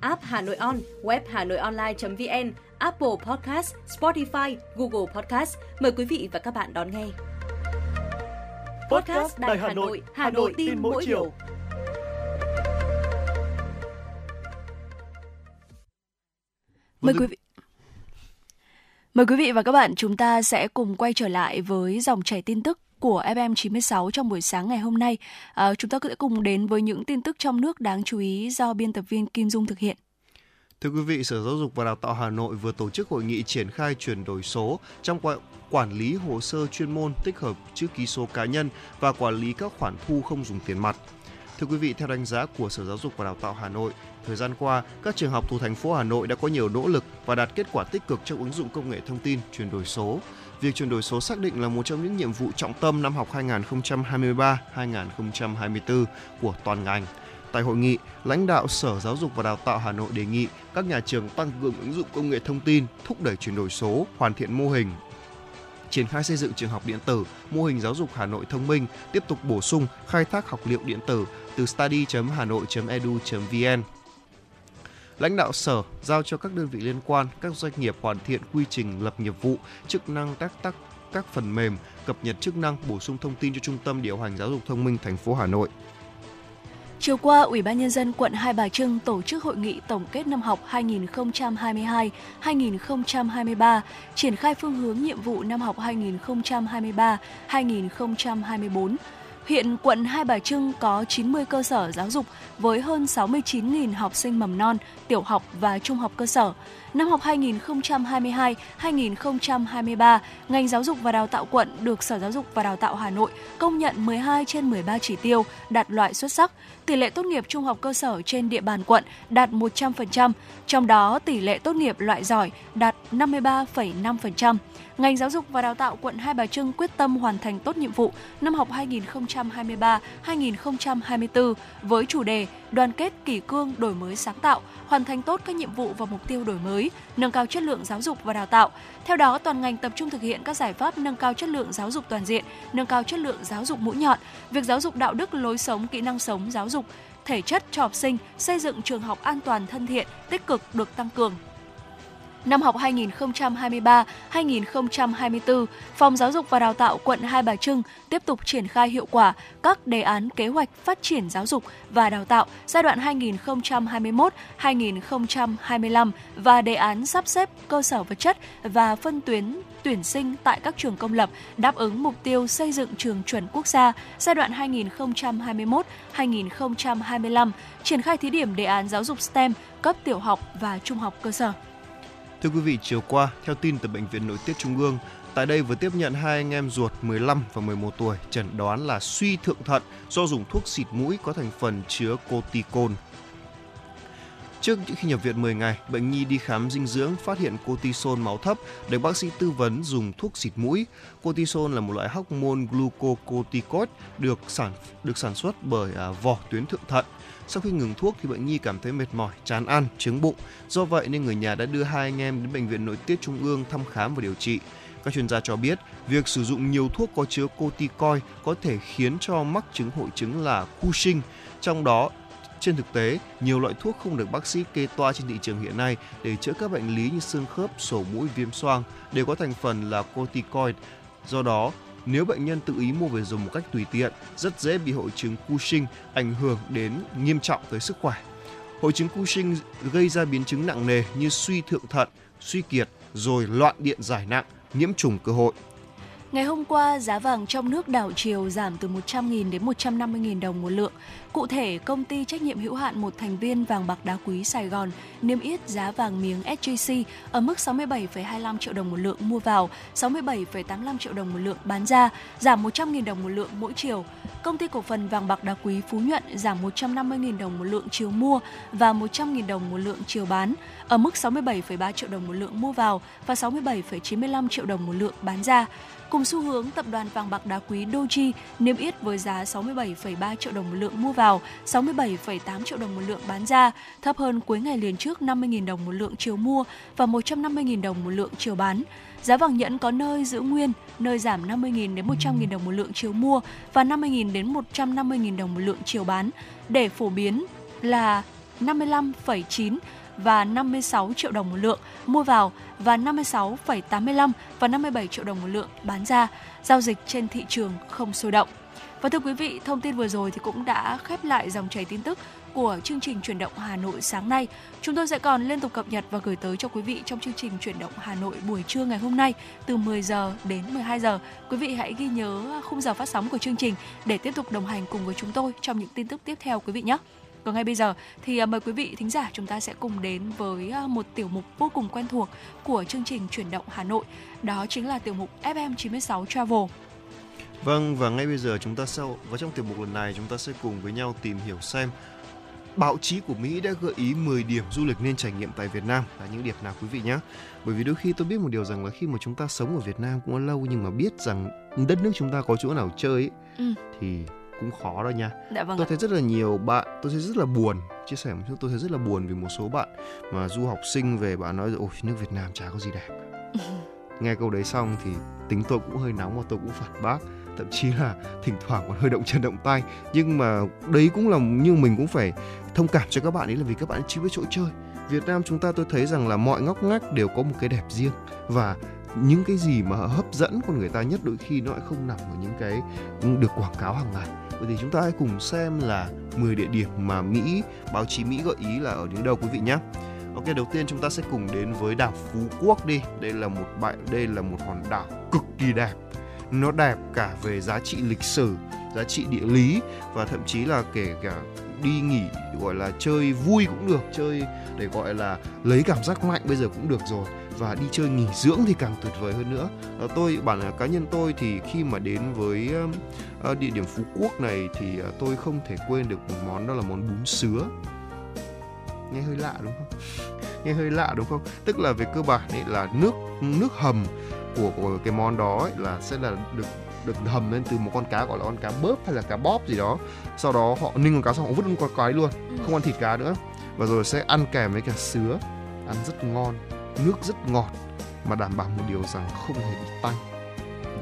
app Hà Nội On, web hanoionline.vn, Apple Podcast, Spotify, Google Podcast. Mời quý vị và các bạn đón nghe. Podcast Đài Hà Nội, Hà Nội tin mỗi chiều. Mời quý vị và các bạn, chúng ta sẽ cùng quay trở lại với dòng chảy tin tức của FM96 trong buổi sáng ngày hôm nay. Chúng ta sẽ cùng đến với những tin tức trong nước đáng chú ý do biên tập viên Kim Dung thực hiện. Thưa quý vị, Sở Giáo dục và Đào tạo Hà Nội vừa tổ chức hội nghị triển khai chuyển đổi số trong quản lý hồ sơ chuyên môn tích hợp chữ ký số cá nhân và quản lý các khoản thu không dùng tiền mặt. Thưa quý vị, theo đánh giá của Sở Giáo dục và Đào tạo Hà Nội, thời gian qua, các trường học thuộc thành phố Hà Nội đã có nhiều nỗ lực và đạt kết quả tích cực trong ứng dụng công nghệ thông tin, chuyển đổi số. Việc chuyển đổi số xác định là một trong những nhiệm vụ trọng tâm năm học 2023-2024 của toàn ngành. Tại hội nghị, lãnh đạo Sở Giáo dục và Đào tạo Hà Nội đề nghị các nhà trường tăng cường ứng dụng công nghệ thông tin, thúc đẩy chuyển đổi số, hoàn thiện mô hình, triển khai xây dựng trường học điện tử, mô hình giáo dục Hà Nội thông minh, tiếp tục bổ sung, khai thác học liệu điện tử từ study.hanoi.edu.vn. Lãnh đạo Sở giao cho các đơn vị liên quan, các doanh nghiệp hoàn thiện quy trình lập nghiệp vụ, chức năng các phần mềm, cập nhật chức năng, bổ sung thông tin cho Trung tâm Điều hành Giáo dục Thông minh thành phố Hà Nội. Chiều qua, Ủy ban Nhân dân quận Hai Bà Trưng tổ chức hội nghị tổng kết năm học 2022-2023, triển khai phương hướng nhiệm vụ năm học 2023-2024. Hiện quận Hai Bà Trưng có 90 cơ sở giáo dục với hơn 69.000 học sinh mầm non, tiểu học và trung học cơ sở. Năm học 2022-2023, ngành giáo dục và đào tạo quận được Sở Giáo dục và Đào tạo Hà Nội công nhận 12 trên 13 chỉ tiêu đạt loại xuất sắc. Tỷ lệ tốt nghiệp trung học cơ sở trên địa bàn quận đạt 100%, trong đó tỷ lệ tốt nghiệp loại giỏi đạt 53,5%. Ngành giáo dục và đào tạo quận Hai Bà Trưng quyết tâm hoàn thành tốt nhiệm vụ năm học 2023-2024 với chủ đề đoàn kết kỷ cương đổi mới sáng tạo, hoàn thành tốt các nhiệm vụ và mục tiêu đổi mới, nâng cao chất lượng giáo dục và đào tạo. Theo đó, toàn ngành tập trung thực hiện các giải pháp nâng cao chất lượng giáo dục toàn diện, nâng cao chất lượng giáo dục mũi nhọn, việc giáo dục đạo đức, lối sống, kỹ năng sống, giáo dục thể chất cho học sinh, xây dựng trường học an toàn, thân thiện, tích cực được tăng cường. Năm học 2023-2024, Phòng Giáo dục và Đào tạo quận Hai Bà Trưng tiếp tục triển khai hiệu quả các đề án kế hoạch phát triển giáo dục và đào tạo giai đoạn 2021-2025 và đề án sắp xếp cơ sở vật chất và phân tuyến tuyển sinh tại các trường công lập đáp ứng mục tiêu xây dựng trường chuẩn quốc gia giai đoạn 2021-2025, triển khai thí điểm đề án giáo dục STEM cấp tiểu học và trung học cơ sở. Thưa quý vị, chiều qua, theo tin từ Bệnh viện Nội tiết Trung ương, tại đây vừa tiếp nhận hai anh em ruột 15 và 11 tuổi chẩn đoán là suy thượng thận do dùng thuốc xịt mũi có thành phần chứa corticoin. Trước khi nhập viện 10 ngày, bệnh nhi đi khám dinh dưỡng phát hiện cortisol máu thấp, được bác sĩ tư vấn dùng thuốc xịt mũi. Cortisol là một loại hormone glucocorticoid được sản xuất bởi vỏ tuyến thượng thận. Sau khi ngừng thuốc thì bệnh nhi cảm thấy mệt mỏi, chán ăn, chướng bụng. Do vậy nên người nhà đã đưa hai anh em đến Bệnh viện Nội tiết Trung ương thăm khám và điều trị. Các chuyên gia cho biết, việc sử dụng nhiều thuốc có chứa corticoid có thể khiến cho mắc chứng hội chứng là Cushing, Trong đó, trên thực tế, nhiều loại thuốc không được bác sĩ kê toa trên thị trường hiện nay để chữa các bệnh lý như xương khớp, sổ mũi, viêm xoang đều có thành phần là corticoid. Do đó, nếu bệnh nhân tự ý mua về dùng một cách tùy tiện, rất dễ bị hội chứng Cushing, ảnh hưởng đến nghiêm trọng tới sức khỏe. Hội chứng Cushing gây ra biến chứng nặng nề như suy thượng thận, suy kiệt, rồi loạn điện giải nặng, nhiễm trùng cơ hội. Ngày hôm qua, giá vàng trong nước đảo chiều giảm từ 100.000 đến 150.000 đồng một lượng. Cụ thể, công ty trách nhiệm hữu hạn một thành viên vàng bạc đá quý Sài Gòn niêm yết giá vàng miếng SJC ở mức 67,25 triệu đồng một lượng mua vào, 67,85 triệu đồng một lượng bán ra, giảm 100.000 đồng một lượng mỗi chiều. Công ty cổ phần vàng bạc đá quý Phú Nhuận giảm 150.000 đồng một lượng chiều mua và 100.000 đồng một lượng chiều bán, ở mức 67,3 triệu đồng một lượng mua vào và 67,95 triệu đồng một lượng bán ra. Cùng xu hướng, tập đoàn vàng bạc đá quý Doji niêm yết với giá 67,3 triệu đồng một lượng mua vào, 67,8 triệu đồng một lượng bán ra, thấp hơn cuối ngày liền trước 50.000 đồng một lượng chiều mua và 150.000 đồng một lượng chiều bán. Giá vàng nhẫn có nơi giữ nguyên, nơi giảm 50.000 đến 100.000 đồng một lượng chiều mua và 50.000 đến 150.000 đồng một lượng chiều bán, để phổ biến là 55,9 và 56 triệu đồng một lượng mua vào và 56,85 và 57 triệu đồng một lượng bán ra. Giao dịch trên thị trường không sôi động. Và thưa quý vị, thông tin vừa rồi thì cũng đã khép lại dòng chảy tin tức của chương trình Chuyển động Hà Nội sáng nay. Chúng tôi sẽ còn liên tục cập nhật và gửi tới cho quý vị trong chương trình Chuyển động Hà Nội buổi trưa ngày hôm nay từ 10 giờ đến 12 giờ. Quý vị hãy ghi nhớ khung giờ phát sóng của chương trình để tiếp tục đồng hành cùng với chúng tôi trong những tin tức tiếp theo quý vị nhé. Còn ngay bây giờ thì mời quý vị thính giả chúng ta sẽ cùng đến với một tiểu mục vô cùng quen thuộc của chương trình Chuyển động Hà Nội. Đó chính là tiểu mục FM96 Travel. Vâng, và ngay bây giờ chúng ta sau và trong tiểu mục lần này chúng ta sẽ cùng với nhau tìm hiểu xem báo chí của Mỹ đã gợi ý 10 điểm du lịch nên trải nghiệm tại Việt Nam là những điểm nào quý vị nhé. Bởi vì đôi khi tôi biết một điều rằng là khi mà chúng ta sống ở Việt Nam cũng đã lâu nhưng mà biết rằng đất nước chúng ta có chỗ nào chơi ấy, thì cũng khó đâu nha. Vâng, tôi thấy rất là nhiều bạn, tôi thấy rất là buồn, chia sẻ một chút, tôi thấy rất là buồn vì một số bạn mà du học sinh về bạn nói ôi nước Việt Nam chả có gì đẹp. Nghe câu đấy xong thì tính tôi cũng hơi nóng và tôi cũng phản bác, thậm chí là thỉnh thoảng còn hơi động chân động tay, nhưng mà đấy cũng là, nhưng mình cũng phải thông cảm cho các bạn ấy là vì các bạn ấy chưa biết chỗ chơi. Việt Nam chúng ta tôi thấy rằng là mọi ngóc ngách đều có một cái đẹp riêng, và những cái gì mà hấp dẫn con người ta nhất đôi khi nó lại không nằm ở những cái được quảng cáo hàng ngày. Vậy thì chúng ta hãy cùng xem là 10 địa điểm mà Mỹ, báo chí Mỹ gợi ý là ở những đâu quý vị nhé. Ok, đầu tiên chúng ta sẽ cùng đến với đảo Phú Quốc đi. Đây là một hòn đảo cực kỳ đẹp. Nó đẹp cả về giá trị lịch sử, giá trị địa lý, và thậm chí là kể cả đi nghỉ gọi là chơi vui cũng được, chơi để gọi là lấy cảm giác mạnh bây giờ cũng được rồi, và đi chơi nghỉ dưỡng thì càng tuyệt vời hơn nữa. Cá nhân tôi thì khi mà đến với địa điểm Phú Quốc này thì tôi không thể quên được một món, đó là món bún sứa. Nghe hơi lạ đúng không? Tức là về cơ bản ấy là nước hầm của cái món đó ấy là sẽ là được hầm lên từ một con cá gọi là con cá bớp hay là cá bóp gì đó. Sau đó họ ninh con cá xong họ vứt con cá luôn, không ăn thịt cá nữa. Và rồi sẽ ăn kèm với cả sứa, ăn rất ngon, nước rất ngọt, mà đảm bảo một điều rằng không hề bị tanh.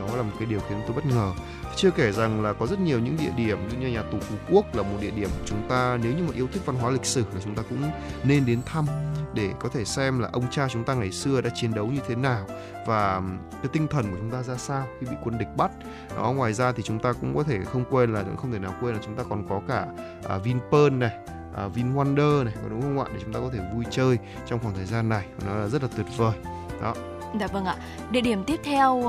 Đó là một cái điều khiến tôi bất ngờ. Chưa kể rằng là có rất nhiều những địa điểm như nhà tù Phú Quốc là một địa điểm chúng ta nếu như mà yêu thích văn hóa lịch sử là chúng ta cũng nên đến thăm để có thể xem là ông cha chúng ta ngày xưa đã chiến đấu như thế nào và cái tinh thần của chúng ta ra sao khi bị quân địch bắt. Đó, ngoài ra thì chúng ta cũng có thể không thể nào quên là chúng ta còn có cả Vinpearl này, VinWonder này, đúng không ạ, để chúng ta có thể vui chơi trong khoảng thời gian này, nó là rất là tuyệt vời đó. Dạ vâng ạ. Địa điểm tiếp theo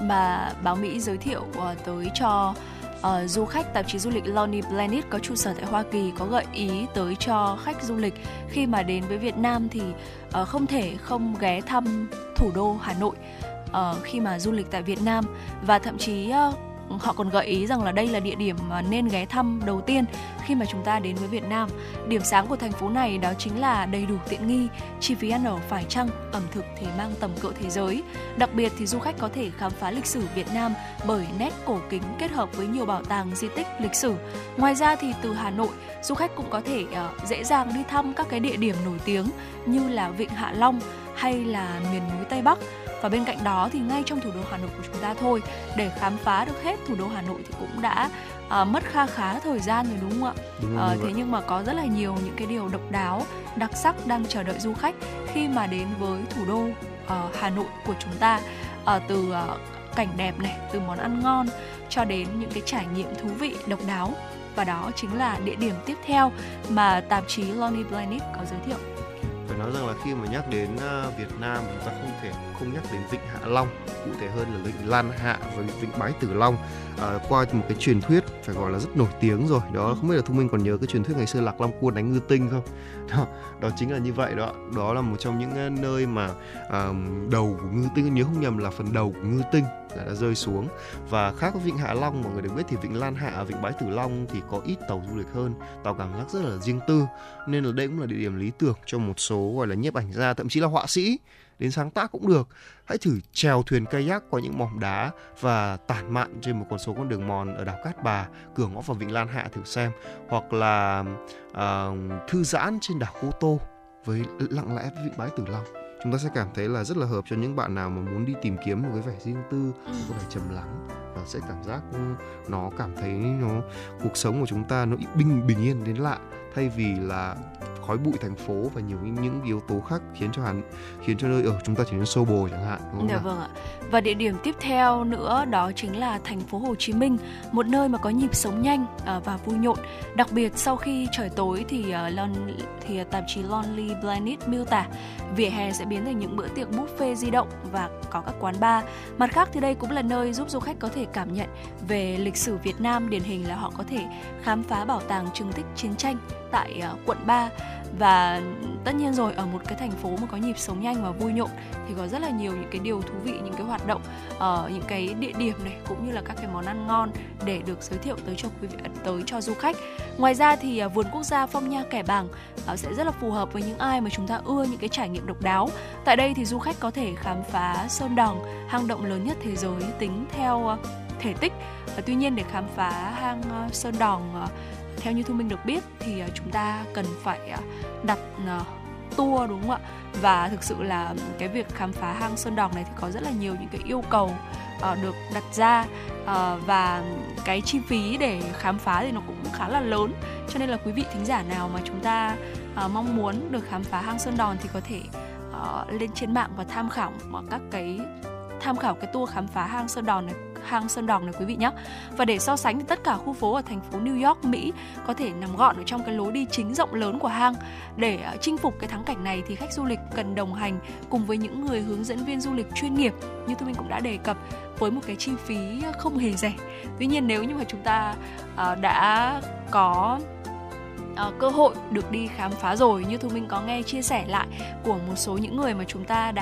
mà báo Mỹ giới thiệu tới cho du khách, tạp chí du lịch Lonely Planet có trụ sở tại Hoa Kỳ có gợi ý tới cho khách du lịch khi mà đến với Việt Nam thì không thể không ghé thăm thủ đô Hà Nội khi mà du lịch tại Việt Nam, và thậm chí họ còn gợi ý rằng là đây là địa điểm mà nên ghé thăm đầu tiên khi mà chúng ta đến với Việt Nam. Điểm sáng của thành phố này đó chính là đầy đủ tiện nghi, chi phí ăn ở phải chăng, ẩm thực thì mang tầm cỡ thế giới. Đặc biệt thì du khách có thể khám phá lịch sử Việt Nam bởi nét cổ kính kết hợp với nhiều bảo tàng di tích lịch sử. Ngoài ra thì từ Hà Nội, du khách cũng có thể dễ dàng đi thăm các cái địa điểm nổi tiếng như là Vịnh Hạ Long hay là miền núi Tây Bắc. Và bên cạnh đó thì ngay trong thủ đô Hà Nội của chúng ta thôi, để khám phá được hết thủ đô Hà Nội thì cũng đã mất khá thời gian rồi, đúng không ạ? Đúng rồi. Thế nhưng mà có rất là nhiều những cái điều độc đáo, đặc sắc đang chờ đợi du khách khi mà đến với thủ đô Hà Nội của chúng ta. Từ cảnh đẹp này, từ món ăn ngon cho đến những cái trải nghiệm thú vị, độc đáo. Và đó chính là địa điểm tiếp theo mà tạp chí Lonely Planet có giới thiệu. Phải nói rằng là khi mà nhắc đến Việt Nam, chúng ta không thể không nhắc đến Vịnh Hạ Long, cụ thể hơn là Vịnh Lan Hạ và Vịnh Bãi Tử Long. Qua một cái truyền thuyết phải gọi là rất nổi tiếng rồi. Đó, không biết là Thu Minh còn nhớ cái truyền thuyết ngày xưa Lạc Long Quân đánh Ngư Tinh không? Đó chính là như vậy đó. Đó là một trong những nơi mà đầu của Ngư Tinh, nhớ không nhầm là phần đầu của Ngư Tinh đã rơi xuống. Và khác với Vịnh Hạ Long, mọi người đều biết thì Vịnh Lan Hạ, Vịnh Bãi Tử Long thì có ít tàu du lịch hơn, tàu cảm giác rất là riêng tư. Nên là đây cũng là địa điểm lý tưởng cho một số gọi là nhiếp ảnh gia, thậm chí là họa sĩ đến sáng tác cũng được. Hãy thử chèo thuyền kayak qua những mỏm đá và tản mạn trên một số con đường mòn ở đảo Cát Bà, cửa ngõ vào Vịnh Lan Hạ thử xem. Hoặc là thư giãn trên đảo Cô Tô với lặng lẽ với Vịnh Bãi Tử Long. Chúng ta sẽ cảm thấy là rất là hợp cho những bạn nào mà muốn đi tìm kiếm một cái vẻ riêng tư, một cái vẻ trầm lắng, và sẽ cảm giác nó cảm thấy nó cuộc sống của chúng ta nó bình yên đến lạ, thay vì là khói bụi thành phố và nhiều những yếu tố khác khiến cho nơi ở chúng ta trở nên xô bồ chẳng hạn, đúng không? Dạ vâng ạ. Và địa điểm tiếp theo nữa đó chính là thành phố Hồ Chí Minh, một nơi mà có nhịp sống nhanh và vui nhộn. Đặc biệt sau khi trời tối thì tạp chí Lonely Planet miêu tả vỉa hè sẽ biến thành những bữa tiệc buffet di động và có các quán bar. Mặt khác thì đây cũng là nơi giúp du khách có thể cảm nhận về lịch sử Việt Nam, điển hình là họ có thể khám phá bảo tàng chứng tích chiến tranh tại quận 3. Và tất nhiên rồi, ở một cái thành phố mà có nhịp sống nhanh và vui nhộn thì có rất là nhiều những cái điều thú vị, những cái hoạt động, những cái địa điểm này cũng như là các cái món ăn ngon để được giới thiệu tới cho quý vị, tới cho du khách. Ngoài ra thì vườn quốc gia Phong Nha Kẻ Bàng sẽ rất là phù hợp với những ai mà chúng ta ưa những cái trải nghiệm độc đáo. Tại đây thì du khách có thể khám phá Sơn Đoòng, hang động lớn nhất thế giới tính theo thể tích. Tuy nhiên để khám phá hang Sơn Đoòng, theo như Thu Minh được biết thì chúng ta cần phải đặt tour, đúng không ạ? Và thực sự là cái việc khám phá hang Sơn Đoòng này thì có rất là nhiều những cái yêu cầu được đặt ra, và cái chi phí để khám phá thì nó cũng khá là lớn. Cho nên là quý vị thính giả nào mà chúng ta mong muốn được khám phá hang Sơn Đoòng thì có thể lên trên mạng và tham khảo cái tour khám phá hang Sơn Đoòng này quý vị nhé. Và để so sánh thì tất cả khu phố ở thành phố New York, Mỹ có thể nằm gọn ở trong cái lối đi chính rộng lớn của hang. Để chinh phục cái thắng cảnh này thì khách du lịch cần đồng hành cùng với những người hướng dẫn viên du lịch chuyên nghiệp, như tôi mình cũng đã đề cập, với một cái chi phí không hề rẻ. Tuy nhiên nếu như mà chúng ta đã có cơ hội được đi khám phá rồi, như Thu Minh có nghe chia sẻ lại của một số những người mà chúng ta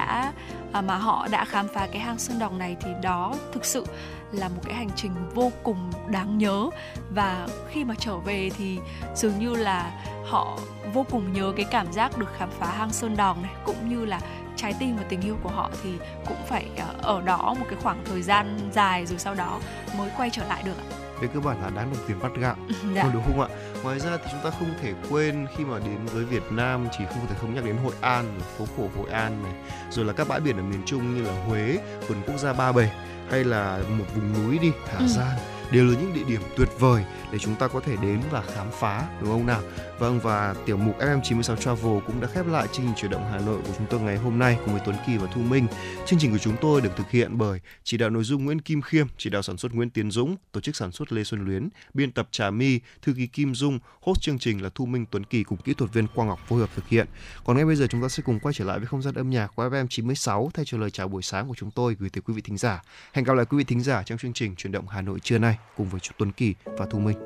họ đã khám phá cái hang Sơn Đoòng này, thì đó thực sự là một cái hành trình vô cùng đáng nhớ. Và khi mà trở về thì dường như là họ vô cùng nhớ cái cảm giác được khám phá hang Sơn Đoòng này, cũng như là trái tim và tình yêu của họ thì cũng phải ở đó một cái khoảng thời gian dài rồi sau đó mới quay trở lại được ạ. Về cơ bản là đáng đồng tiền bắt gạo, dạ, đúng không ạ? Ngoài ra thì chúng ta không thể quên, khi mà đến với Việt Nam chỉ không thể không nhắc đến Hội An, phố cổ Hội An này, rồi là các bãi biển ở miền Trung như là Huế, vườn quốc gia Ba Bể, hay là một vùng núi đi Hà Giang, đều là những địa điểm tuyệt vời để chúng ta có thể đến và khám phá, đúng không nào? Vâng, và tiểu mục FM96 Travel cũng đã khép lại chương trình Chuyển động Hà Nội của chúng tôi ngày hôm nay cùng với Tuấn Kỳ và Thu Minh. Chương trình của chúng tôi được thực hiện bởi chỉ đạo nội dung Nguyễn Kim Khiêm, chỉ đạo sản xuất Nguyễn Tiến Dũng, tổ chức sản xuất Lê Xuân Luyến, biên tập Trà My, thư ký Kim Dung, host chương trình là Thu Minh, Tuấn Kỳ cùng kỹ thuật viên Quang Ngọc phối hợp thực hiện. Còn ngay bây giờ chúng ta sẽ cùng quay trở lại với không gian âm nhạc của FM96 thay cho lời chào buổi sáng của chúng tôi gửi tới quý vị thính giả. Hẹn gặp lại quý vị thính giả trong chương trình Chuyển động Hà Nội trưa nay cùng với Tuấn Kỳ và Thu Minh.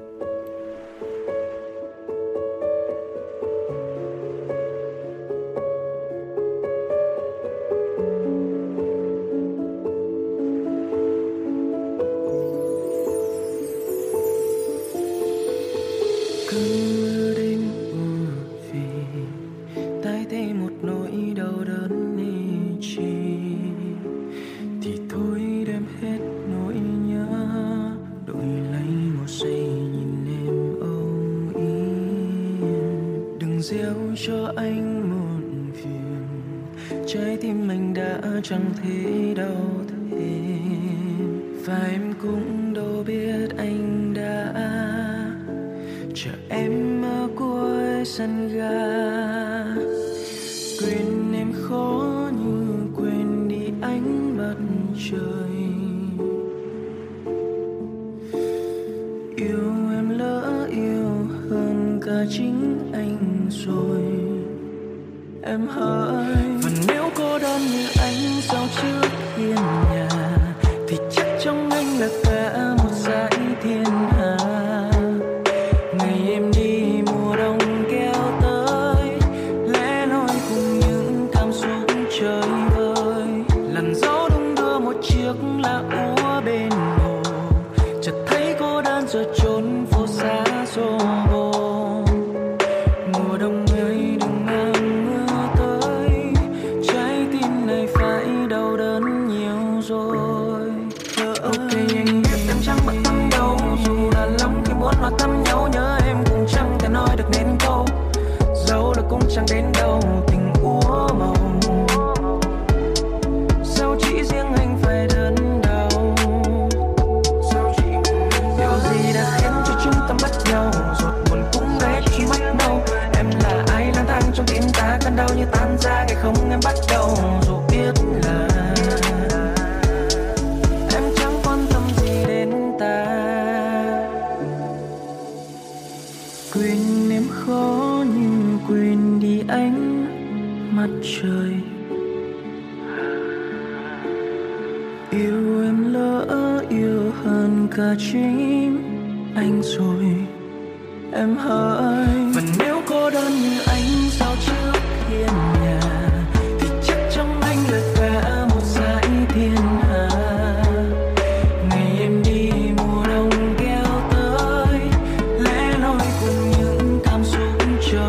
Gieo cho anh muộn phiền trái tim anh đã chẳng thấy đau thêm. Và em cũng đâu biết anh đã chờ em ở cuối sân ga. Quên em khó như quên đi ánh mặt trời. Yêu em lỡ yêu hơn cả chính anh rồi. Em hỡi, và nếu cô đơn như anh sao trước hiên nhà, thì chắc trong anh là cả một dải thiên hà. Ngày em đi mùa đông kéo tới, lẽ loi cùng những cảm xúc chơi vơi. Làn gió đung đưa một chiếc lá úa bên hồ, chợt thấy cô đơn giờ trốn phố xa xôi. Chẳng đến đâu tình úa màu, sao chỉ riêng anh phải đớn đau? Điều gì đã khiến cho chúng ta mất nhau? Rồi buồn cũng đã chỉ mất đâu. Em là ai lang thang trong tim ta, cơn đau như tan ra ngày không em bắt đầu. Dù biết là em chẳng quan tâm gì đến ta, quên em khó nhưng quên ánh mặt trời. Yêu em lỡ yêu hơn cả chính anh rồi. Em hỡi, và nếu cô đơn như anh sao trước hiên nhà, thì chắc trong anh là cả một dải thiên hà. Ngày em đi mùa đông kéo tới, lẽ loi cùng những cảm xúc trời.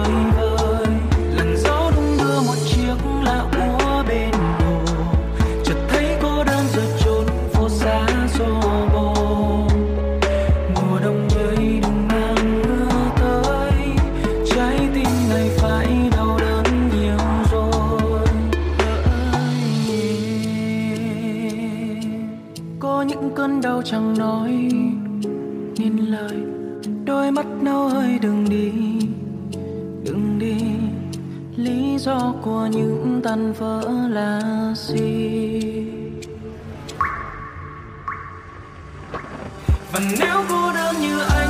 Chẳng nói nên lời, đôi mắt nâu ơi đừng đi, lý do của những tan vỡ là gì? Và nếu cô đơn như anh